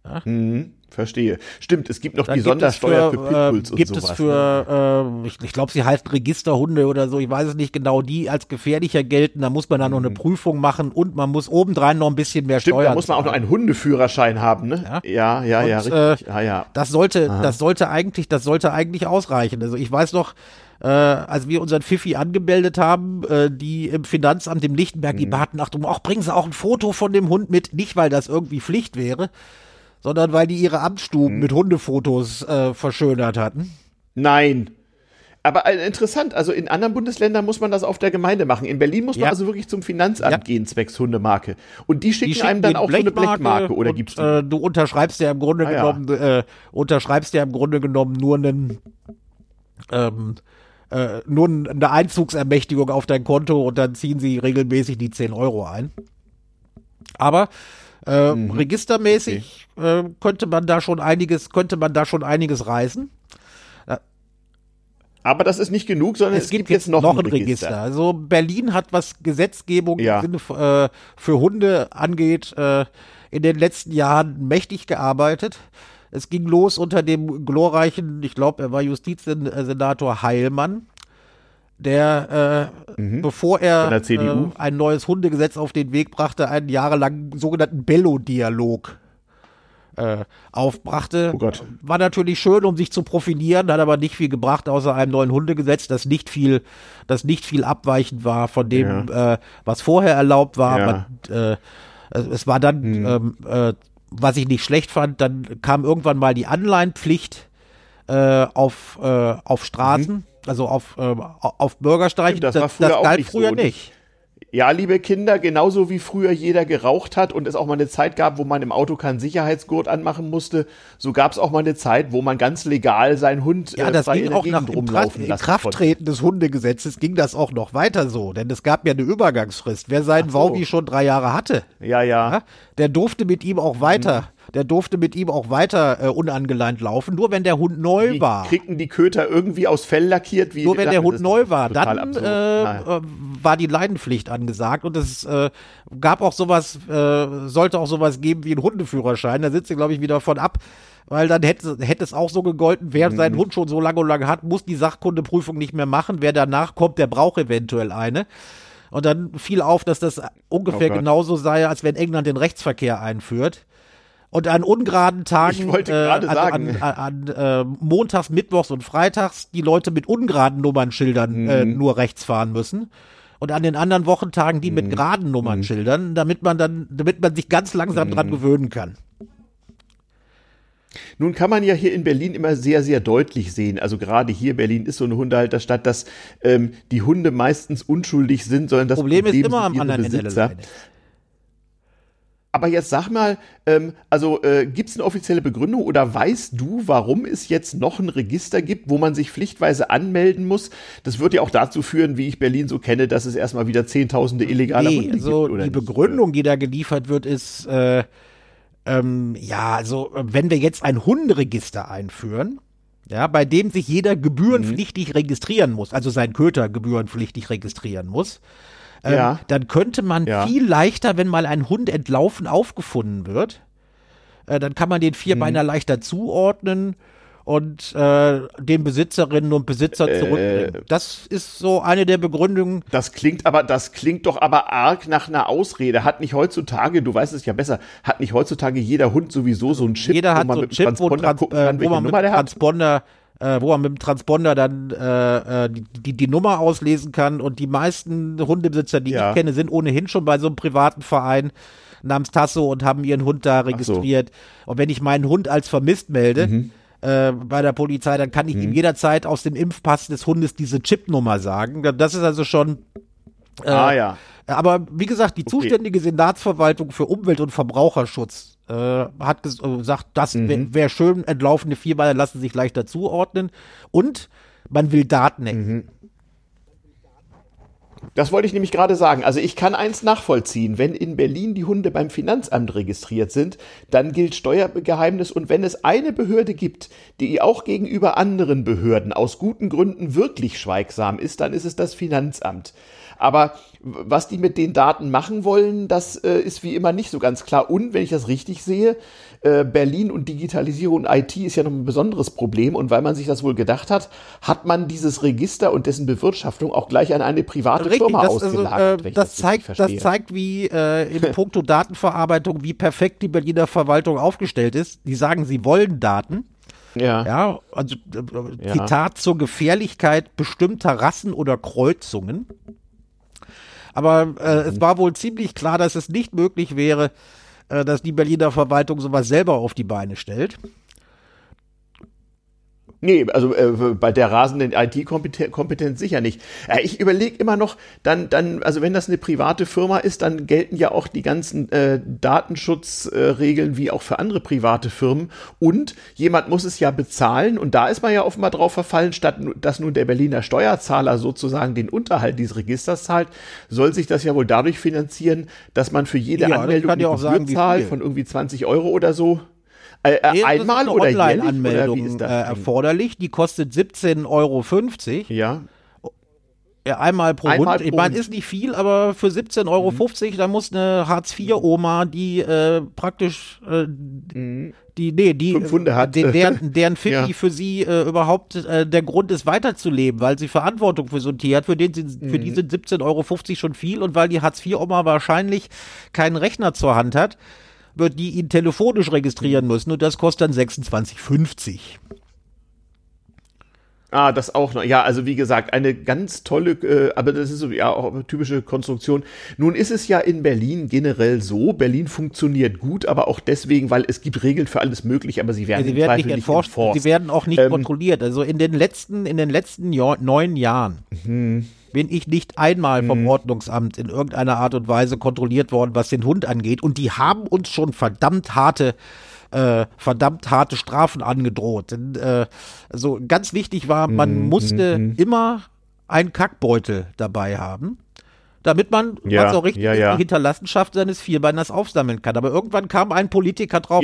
Ja? Mhm, verstehe. Stimmt, es gibt noch dann die Sondersteuer für Pitbulls und sowas. Gibt es für, ich glaube, sie heißt Registerhunde oder so, ich weiß es nicht genau, die als gefährlicher gelten. Da muss man dann noch eine Prüfung machen und man muss obendrein noch ein bisschen mehr Steuern. Stimmt, da muss man auch noch einen Hundeführerschein haben, ne? Ja, ja, ja, und, richtig. Ah, ja. Das sollte eigentlich ausreichen. Also ich weiß noch, als wir unseren Fifi angemeldet haben, die im Finanzamt im Lichtenberg, die baten, Achtung, auch bringen Sie auch ein Foto von dem Hund mit, nicht weil das irgendwie Pflicht wäre, sondern weil die ihre Amtsstuben mit Hundefotos verschönert hatten. Nein. Aber interessant, also in anderen Bundesländern muss man das auf der Gemeinde machen. In Berlin muss man also wirklich zum Finanzamt gehen, zwecks Hundemarke. Und die schicken einem dann auch Blechmarke, so eine Blechmarke, oder gibt's die? Du unterschreibst ja im Grunde genommen nur einen nur eine Einzugsermächtigung auf dein Konto und dann ziehen sie regelmäßig die 10 Euro ein. Aber registermäßig könnte man da schon einiges reißen. Aber das ist nicht genug, sondern es gibt jetzt noch ein Register. Also Berlin hat, was Gesetzgebung im Sinne für Hunde angeht, in den letzten Jahren mächtig gearbeitet. Es ging los unter dem glorreichen, ich glaube, er war Justizsenator Heilmann, der, bevor er ein neues Hundegesetz auf den Weg brachte, einen jahrelangen sogenannten Bello-Dialog aufbrachte. Oh, war natürlich schön, um sich zu profilieren, hat aber nicht viel gebracht, außer einem neuen Hundegesetz, das nicht viel abweichend war von dem, was vorher erlaubt war. Ja. Es war dann was ich nicht schlecht fand, dann kam irgendwann mal die Anleihenpflicht auf Straßen, also auf Bürgersteigen. Das war früher das galt auch nicht früher so. Nicht. Ja, liebe Kinder, genauso wie früher jeder geraucht hat und es auch mal eine Zeit gab, wo man im Auto keinen Sicherheitsgurt anmachen musste, so gab es auch mal eine Zeit, wo man ganz legal seinen Hund frei in der Gegend rumlaufen lassen konnte. Im Krafttreten des Hundegesetzes ging das auch noch weiter so, denn es gab ja eine Übergangsfrist. Wer seinen Wauwi schon 3 Jahre hatte, der durfte mit ihm auch weiter unangeleint laufen, nur wenn der Hund neu war. Die kriegten die Köter irgendwie aus Fell lackiert. Nur wenn der Hund neu war, dann war die Leidenpflicht angesagt. Und es sollte auch sowas geben wie ein Hundeführerschein. Da sitzt sie, glaube ich, wieder von ab. Weil dann hätte es auch so gegolten, wer seinen Hund schon so lange hat, muss die Sachkundeprüfung nicht mehr machen. Wer danach kommt, der braucht eventuell eine. Und dann fiel auf, dass das ungefähr genauso sei, als wenn England den Rechtsverkehr einführt. Und an ungeraden Tagen, montags, mittwochs und freitags, die Leute mit ungeraden Nummernschildern nur rechts fahren müssen. Und an den anderen Wochentagen die mit geraden Nummernschildern, damit man sich ganz langsam dran gewöhnen kann. Nun kann man ja hier in Berlin immer sehr, sehr deutlich sehen, also gerade hier Berlin ist so eine Hundehalterstadt, dass die Hunde meistens unschuldig sind, sondern das Problem ist immer am anderen Ende der Leine. Aber jetzt sag mal, gibt es eine offizielle Begründung oder weißt du, warum es jetzt noch ein Register gibt, wo man sich pflichtweise anmelden muss? Das wird ja auch dazu führen, wie ich Berlin so kenne, dass es erstmal wieder Zehntausende illegaler Hunde gibt. Oder die Begründung, die da geliefert wird, ist, wenn wir jetzt ein Hunderegister einführen, ja, bei dem sich jeder gebührenpflichtig registrieren muss, also sein Köter gebührenpflichtig registrieren muss, dann könnte man viel leichter, wenn mal ein Hund entlaufen aufgefunden wird, dann kann man den Vierbeiner leichter zuordnen und den Besitzerinnen und Besitzer zurückbringen. Das ist so eine der Begründungen. Das klingt doch aber arg nach einer Ausrede. Hat nicht heutzutage, du weißt es ja besser, jeder Hund sowieso so einen Chip, wo man mit dem Transponder dann die Nummer auslesen kann. Und die meisten Hundebesitzer, die ich kenne, sind ohnehin schon bei so einem privaten Verein namens Tasso und haben ihren Hund da registriert. So. Und wenn ich meinen Hund als vermisst melde bei der Polizei, dann kann ich ihm jederzeit aus dem Impfpass des Hundes diese Chipnummer sagen. Das ist also schon... Aber wie gesagt, die zuständige Senatsverwaltung für Umwelt- und Verbraucherschutz hat gesagt, das wäre schön, entlaufene Vierbeiner lassen sich leichter zuordnen und man will Daten hängen. Das wollte ich nämlich gerade sagen. Also ich kann eins nachvollziehen. Wenn in Berlin die Hunde beim Finanzamt registriert sind, dann gilt Steuergeheimnis. Und wenn es eine Behörde gibt, die auch gegenüber anderen Behörden aus guten Gründen wirklich schweigsam ist, dann ist es das Finanzamt. Aber was die mit den Daten machen wollen, das ist wie immer nicht so ganz klar. Und wenn ich das richtig sehe, Berlin und Digitalisierung und IT ist ja noch ein besonderes Problem. Und weil man sich das wohl gedacht hat, hat man dieses Register und dessen Bewirtschaftung auch gleich an eine private Firma ausgelagert. Also, das zeigt, wie in puncto Datenverarbeitung, wie perfekt die Berliner Verwaltung aufgestellt ist. Die sagen, sie wollen Daten. Ja, also Zitat zur Gefährlichkeit bestimmter Rassen oder Kreuzungen. Aber es war wohl ziemlich klar, dass es nicht möglich wäre, dass die Berliner Verwaltung sowas selber auf die Beine stellt. Nee, also bei der rasenden IT-Kompetenz sicher nicht. Ich überlege immer noch, dann, also wenn das eine private Firma ist, dann gelten ja auch die ganzen Datenschutzregeln wie auch für andere private Firmen. Und jemand muss es ja bezahlen. Und da ist man ja offenbar drauf verfallen, statt dass nun der Berliner Steuerzahler sozusagen den Unterhalt dieses Registers zahlt, soll sich das ja wohl dadurch finanzieren, dass man für jede Anmeldung eine Gebühr zahlt von irgendwie 20 Euro oder so. Einmal oder Online-Anmeldung erforderlich, die kostet 17,50 Euro. Ja. Einmal pro Hund. Ich meine, ist nicht viel, aber für 17,50 Euro, da muss eine Hartz-IV-Oma, die praktisch deren Fifi für sie überhaupt der Grund ist, weiterzuleben, weil sie Verantwortung für so ein Tier hat, für die sind 17,50 Euro schon viel und weil die Hartz-IV-Oma wahrscheinlich keinen Rechner zur Hand hat, wird die ihn telefonisch registrieren müssen und das kostet dann 26,50. Ah, das auch noch. Ja, also wie gesagt, eine ganz tolle, aber das ist so, ja, auch eine typische Konstruktion. Nun ist es ja in Berlin generell so, Berlin funktioniert gut, aber auch deswegen, weil es gibt Regeln für alles mögliche, aber sie werden, nicht enforced. Sie werden auch nicht kontrolliert. Also in den letzten 9 Jahren bin ich nicht einmal vom Ordnungsamt in irgendeiner Art und Weise kontrolliert worden, was den Hund angeht. Und die haben uns schon verdammt harte Strafen angedroht. Denn, also ganz wichtig war, man musste immer einen Kackbeutel dabei haben, damit man auch richtig die Hinterlassenschaft seines Vierbeiners aufsammeln kann. Aber irgendwann kam ein Politiker drauf,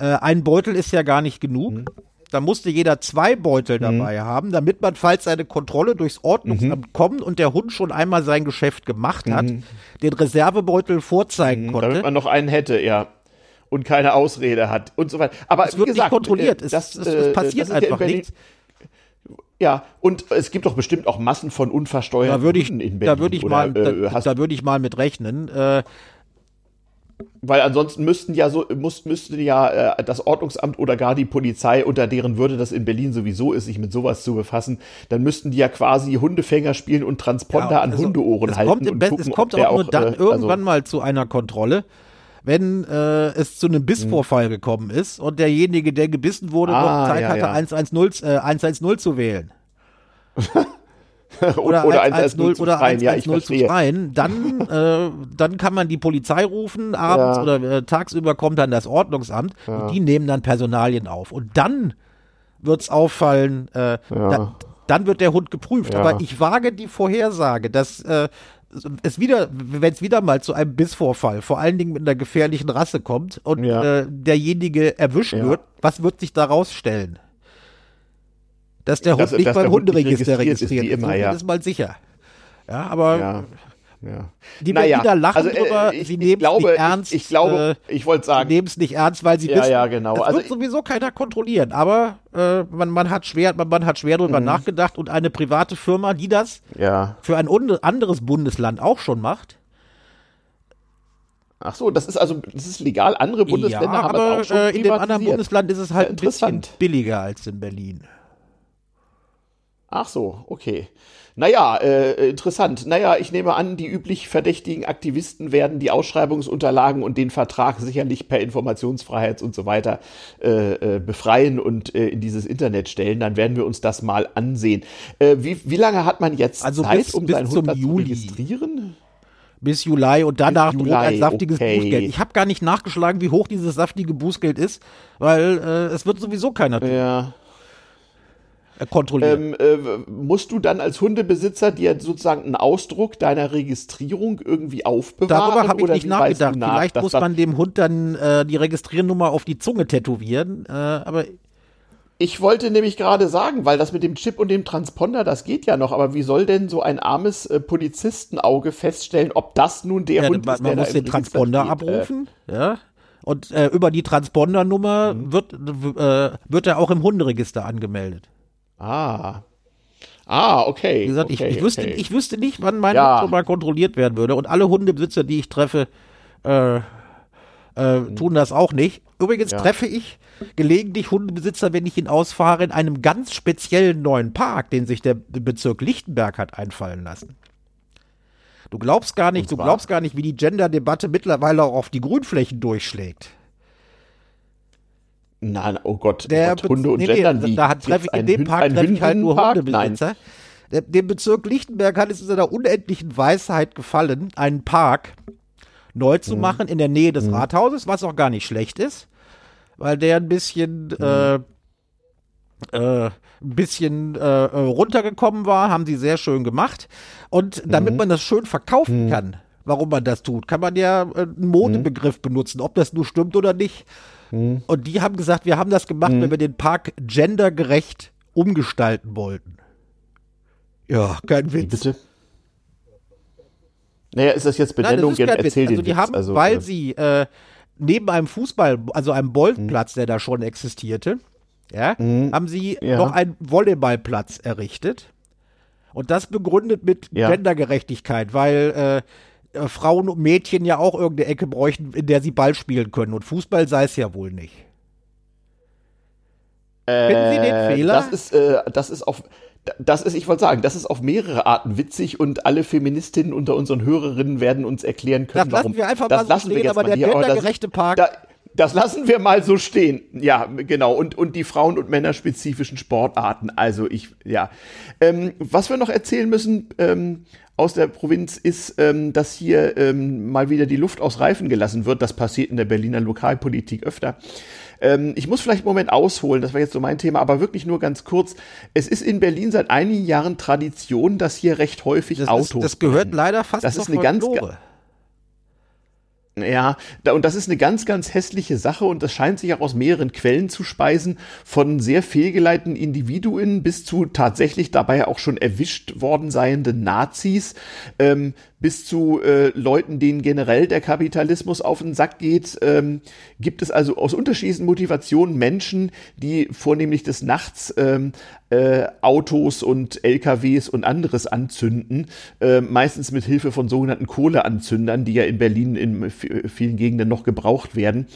ein Beutel ist ja gar nicht genug. Da musste jeder 2 Beutel dabei haben, damit man, falls eine Kontrolle durchs Ordnungsamt kommt und der Hund schon einmal sein Geschäft gemacht hat, den Reservebeutel vorzeigen konnte. Damit man noch einen hätte, und keine Ausrede hat und so weiter. Aber es wird nicht kontrolliert, es passiert einfach nichts. Ja, und es gibt doch bestimmt auch Massen von unversteuerten Hunden in Berlin. Da würde ich mal mit rechnen. Weil ansonsten müsste das Ordnungsamt oder gar die Polizei, unter deren Würde das in Berlin sowieso ist, sich mit sowas zu befassen, dann müssten die ja quasi Hundefänger spielen und Transponder an Hundeohren halten. Es kommt auch irgendwann mal zu einer Kontrolle, wenn es zu einem Bissvorfall gekommen ist und derjenige, der gebissen wurde, noch Zeit hatte, 110 zu wählen. Oder 110 zu schreien, dann kann man die Polizei rufen, abends oder tagsüber kommt dann das Ordnungsamt und die nehmen dann Personalien auf. Und dann wird es auffallen, dann wird der Hund geprüft. Aber ich wage die Vorhersage, dass wenn es wieder mal zu einem Bissvorfall, vor allen Dingen mit einer gefährlichen Rasse kommt und derjenige erwischt wird, was wird sich da rausstellen? Dass der Hund nicht beim Hunderegister registriert ist, das ist mal sicher. Ja, aber die Berliner lachen drüber, sie nehmen es nicht ernst. Ich wollte sagen, sie nehmen es nicht ernst, weil sie wissen, es wird sowieso keiner kontrollieren. Aber man hat schwer drüber nachgedacht und eine private Firma, die das für ein anderes Bundesland auch schon macht. Ach so, das ist legal. Andere Bundesländer haben es auch schon privatisiert. In dem anderen Bundesland ist es halt ein bisschen billiger als in Berlin. Ach so, okay. Naja, interessant. Naja, ich nehme an, die üblich verdächtigen Aktivisten werden die Ausschreibungsunterlagen und den Vertrag sicherlich per Informationsfreiheit und so weiter befreien und in dieses Internet stellen. Dann werden wir uns das mal ansehen. Wie lange hat man jetzt Zeit, um seinen Hund zu registrieren? Bis Juli und danach droht ein saftiges Bußgeld. Ich habe gar nicht nachgeschlagen, wie hoch dieses saftige Bußgeld ist, weil es wird sowieso keiner tun. Ja. Kontrollieren. Musst du dann als Hundebesitzer dir sozusagen einen Ausdruck deiner Registrierung irgendwie aufbewahren? Darüber habe ich nicht nachgedacht. Vielleicht muss man dem Hund dann die Registriernummer auf die Zunge tätowieren. Aber Ich wollte nämlich gerade sagen, weil das mit dem Chip und dem Transponder, das geht ja noch, aber wie soll denn so ein armes Polizistenauge feststellen, ob das nun der Hund ist, der da im Register steht? Man muss den Transponder abrufen, ja. Und über die Transpondernummer wird er auch im Hunderegister angemeldet. Okay. Wie gesagt, okay, ich wüsste nicht, wann mein Hund mal kontrolliert werden würde. Und alle Hundebesitzer, die ich treffe, tun das auch nicht. Übrigens treffe ich gelegentlich Hundebesitzer, wenn ich ihn ausfahre, in einem ganz speziellen neuen Park, den sich der Bezirk Lichtenberg hat einfallen lassen. Du glaubst gar nicht, wie die Gender-Debatte mittlerweile auch auf die Grünflächen durchschlägt. Nein, oh Gott, Hunde und Gender liegen. In dem Park treffe ich halt nur Hundebesitzer. Dem Bezirk Lichtenberg hat es in seiner unendlichen Weisheit gefallen, einen Park neu zu machen in der Nähe des Rathauses, was auch gar nicht schlecht ist, weil der ein bisschen runtergekommen war, haben sie sehr schön gemacht. Und damit man das schön verkaufen kann, warum man das tut, kann man ja einen Modebegriff benutzen, ob das nun stimmt oder nicht. Und die haben gesagt, wir haben das gemacht, wenn wir den Park gendergerecht umgestalten wollten. Ja, kein Witz. Bitte? Naja, ist das jetzt Benennung? Nein, das ist erzähl den also die Witz. Haben, also, weil sie neben einem einem Bolzplatz, der da schon existierte, haben sie noch einen Volleyballplatz errichtet. Und das begründet mit Gendergerechtigkeit, weil Frauen und Mädchen ja auch irgendeine Ecke bräuchten, in der sie Ball spielen können. Und Fußball sei es ja wohl nicht. Finden Sie den Fehler? Das ist auf mehrere Arten witzig und alle Feministinnen unter unseren Hörerinnen werden uns erklären können, warum. Das lassen wir einfach mal so stehen, aber der gendergerechte Park... Das lassen wir mal so stehen. Ja, genau. Und die Frauen- und männerspezifischen Sportarten. Also was wir noch erzählen müssen aus der Provinz ist, dass hier mal wieder die Luft aus Reifen gelassen wird. Das passiert in der Berliner Lokalpolitik öfter. Ich muss vielleicht einen Moment ausholen, das war jetzt so mein Thema, aber wirklich nur ganz kurz. Es ist in Berlin seit einigen Jahren Tradition, dass hier recht häufig Autos... Das gehört leider fast zur Folklore. Ja, und das ist eine ganz, ganz hässliche Sache und das scheint sich auch aus mehreren Quellen zu speisen, von sehr fehlgeleiteten Individuen bis zu tatsächlich dabei auch schon erwischt worden seienden Nazis, bis zu Leuten, denen generell der Kapitalismus auf den Sack geht, gibt es also aus unterschiedlichen Motivationen Menschen, die vornehmlich des Nachts Autos und LKWs und anderes anzünden, meistens mit Hilfe von sogenannten Kohleanzündern, die ja in Berlin in vielen Gegenden noch gebraucht werden.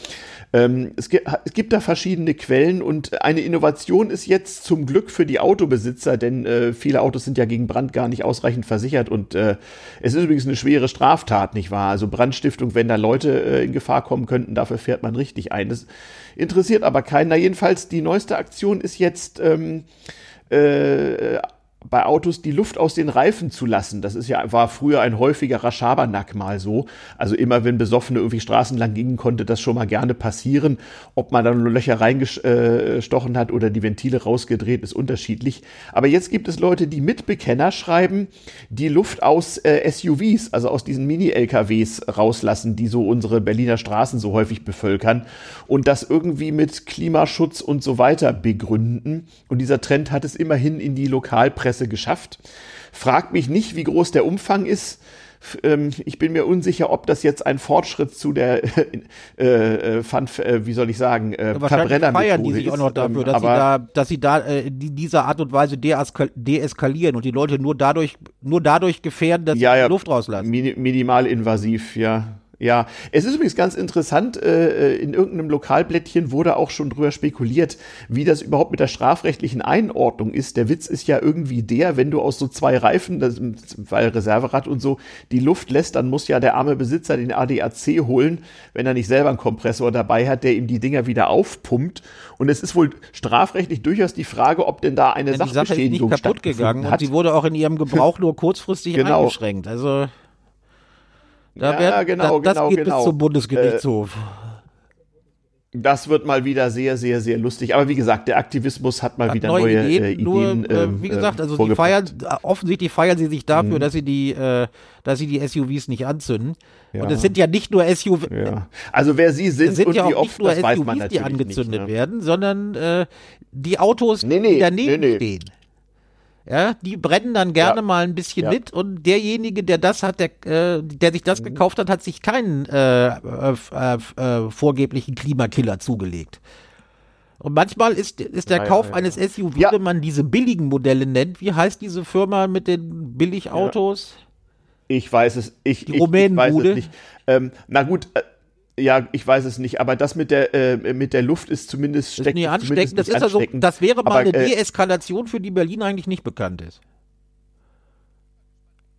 Es gibt da verschiedene Quellen und eine Innovation ist jetzt zum Glück für die Autobesitzer, denn viele Autos sind ja gegen Brand gar nicht ausreichend versichert und es ist übrigens eine schwere Straftat, nicht wahr? Also Brandstiftung, wenn da Leute in Gefahr kommen könnten, dafür fährt man richtig ein. Das interessiert aber keinen. Na, jedenfalls, die neueste Aktion ist jetzt... bei Autos die Luft aus den Reifen zu lassen. Das ist war früher ein häufigerer Schabernack mal so. Also immer, wenn Besoffene irgendwie Straßen lang gingen, konnte das schon mal gerne passieren. Ob man dann Löcher reingestochen hat oder die Ventile rausgedreht, ist unterschiedlich. Aber jetzt gibt es Leute, die mit Bekenner schreiben, die Luft aus SUVs, also aus diesen Mini-LKWs rauslassen, die so unsere Berliner Straßen so häufig bevölkern und das irgendwie mit Klimaschutz und so weiter begründen. Und dieser Trend hat es immerhin in die Lokalpresse geschafft. Fragt mich nicht, wie groß der Umfang ist. Ich bin mir unsicher, ob das jetzt ein Fortschritt zu der Verbrennermethode feiern die sich auch noch dafür, dass sie in dieser Art und Weise deeskalieren und die Leute nur dadurch gefährden, dass sie Luft rauslassen. Minimalinvasiv, ja. Ja, es ist übrigens ganz interessant, in irgendeinem Lokalblättchen wurde auch schon drüber spekuliert, wie das überhaupt mit der strafrechtlichen Einordnung ist. Der Witz ist ja irgendwie der, wenn du aus so zwei Reifen, weil Reserverad und so, die Luft lässt, dann muss ja der arme Besitzer den ADAC holen, wenn er nicht selber einen Kompressor dabei hat, der ihm die Dinger wieder aufpumpt. Und es ist wohl strafrechtlich durchaus die Frage, ob denn da eine Sachbeschädigung nicht kaputt gegangen hat. Und sie wurde auch in ihrem Gebrauch nur kurzfristig eingeschränkt. Also... Das geht bis zum Bundesgerichtshof. Das wird mal wieder sehr, sehr, sehr lustig. Aber wie gesagt, der Aktivismus hat mal wieder neue Ideen. Nur, wie gesagt, also offensichtlich feiern sie sich dafür, dass sie die SUVs nicht anzünden. Ja. Und es sind ja nicht nur SUVs. Ja. Also wer sie sind, sind und ja auch wie oft, nicht nur das SUVs, weiß man natürlich die angezündet nicht, ne? werden, sondern die Autos, die daneben stehen. Ja, die brennen dann gerne mal ein bisschen mit, und derjenige, der das hat, der sich das gekauft hat, sich keinen vorgeblichen Klimakiller zugelegt. Und manchmal ist der Kauf eines SUV, wenn man diese billigen Modelle nennt, wie heißt diese Firma mit den Billigautos? Ich weiß es, ich weiß es nicht. Na gut, ja, ich weiß es nicht, aber das mit der Luft ist zumindest steckt. Nicht ansteckend. Das ist also, das wäre mal eine Deeskalation, für die Berlin eigentlich nicht bekannt ist.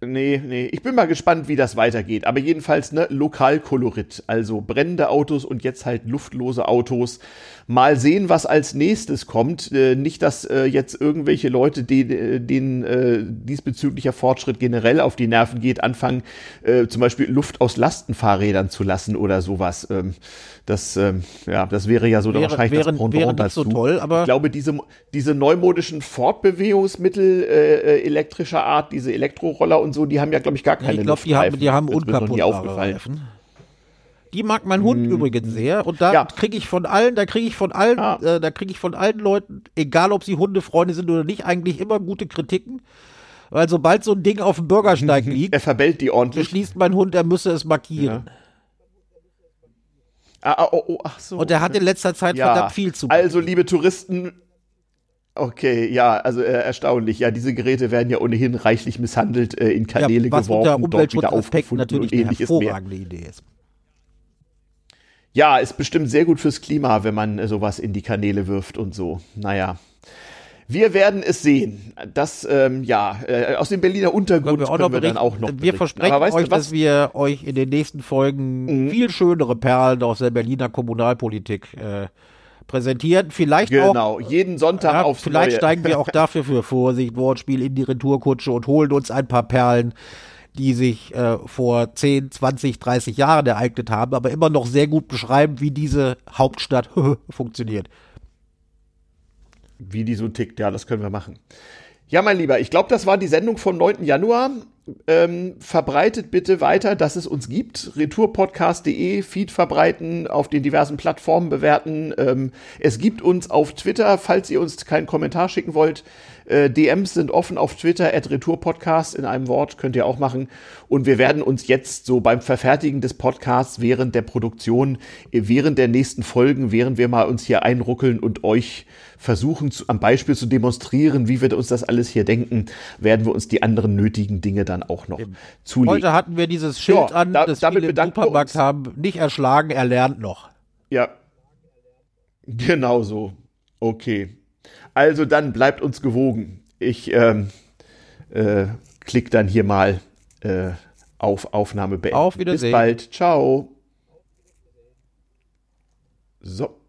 Nee, ich bin mal gespannt, wie das weitergeht. Aber jedenfalls, ne, Lokalkolorit, also brennende Autos und jetzt halt luftlose Autos. Mal sehen, was als nächstes kommt. Nicht, dass jetzt irgendwelche Leute, denen diesbezüglicher Fortschritt generell auf die Nerven geht, anfangen, zum Beispiel Luft aus Lastenfahrrädern zu lassen oder sowas. Das wäre ja so wahrscheinlich das Pendant dazu. So toll, aber ich glaube, diese neumodischen Fortbewegungsmittel elektrischer Art, diese Elektroroller und so, die haben ja, glaube ich, gar keine Luftreifen. Ich glaube, die haben unkaputtbare Reifen. Die mag mein Hund übrigens sehr, und da kriege ich von allen Leuten, egal ob sie Hundefreunde sind oder nicht, eigentlich immer gute Kritiken, weil sobald so ein Ding auf dem Bürgersteig liegt, er verbellt die ordentlich, beschließt mein Hund, er müsse es markieren. Ja. Ach so. Und er hat in letzter Zeit verdammt viel zu machen. Also, liebe Touristen, okay, erstaunlich. Ja, diese Geräte werden ja ohnehin reichlich misshandelt, in Kanäle geworfen, unter dort wieder aufgefunden natürlich und ähnliches mehr. Eine hervorragende Idee ist. Ja, ist bestimmt sehr gut fürs Klima, wenn man sowas in die Kanäle wirft und so. Naja. Wir werden es sehen. Das, aus dem Berliner Untergrund können wir dann auch noch berichten. Wir versprechen euch, dass wir euch in den nächsten Folgen viel schönere Perlen aus der Berliner Kommunalpolitik präsentieren. Vielleicht auch. Genau, jeden Sonntag aufs Neue. Vielleicht steigen wir auch dafür für Vorsicht, Wortspiel in die Retourkutsche und holen uns ein paar Perlen, die sich vor 10, 20, 30 Jahren ereignet haben, aber immer noch sehr gut beschreiben, wie diese Hauptstadt funktioniert. Wie die so tickt, ja, das können wir machen. Ja, mein Lieber, ich glaube, das war die Sendung vom 9. Januar. Verbreitet bitte weiter, dass es uns gibt. Retourpodcast.de, Feed verbreiten, auf den diversen Plattformen bewerten. Es gibt uns auf Twitter, falls ihr uns keinen Kommentar schicken wollt. DMs sind offen auf Twitter, @retourpodcast, in einem Wort, könnt ihr auch machen. Und wir werden uns jetzt so beim Verfertigen des Podcasts, während der Produktion, während der nächsten Folgen, während wir mal uns hier einruckeln und euch versuchen, am Beispiel zu demonstrieren, wie wir uns das alles hier denken, werden wir uns die anderen nötigen Dinge dann auch noch zulegen. Heute hatten wir dieses Schild das wir im Supermarkt haben, nicht erschlagen, er lernt noch. Ja, genau so. Okay. Also dann bleibt uns gewogen. Ich klicke dann hier mal auf Aufnahme beenden. Auf Wiedersehen. Bis bald. Ciao. So.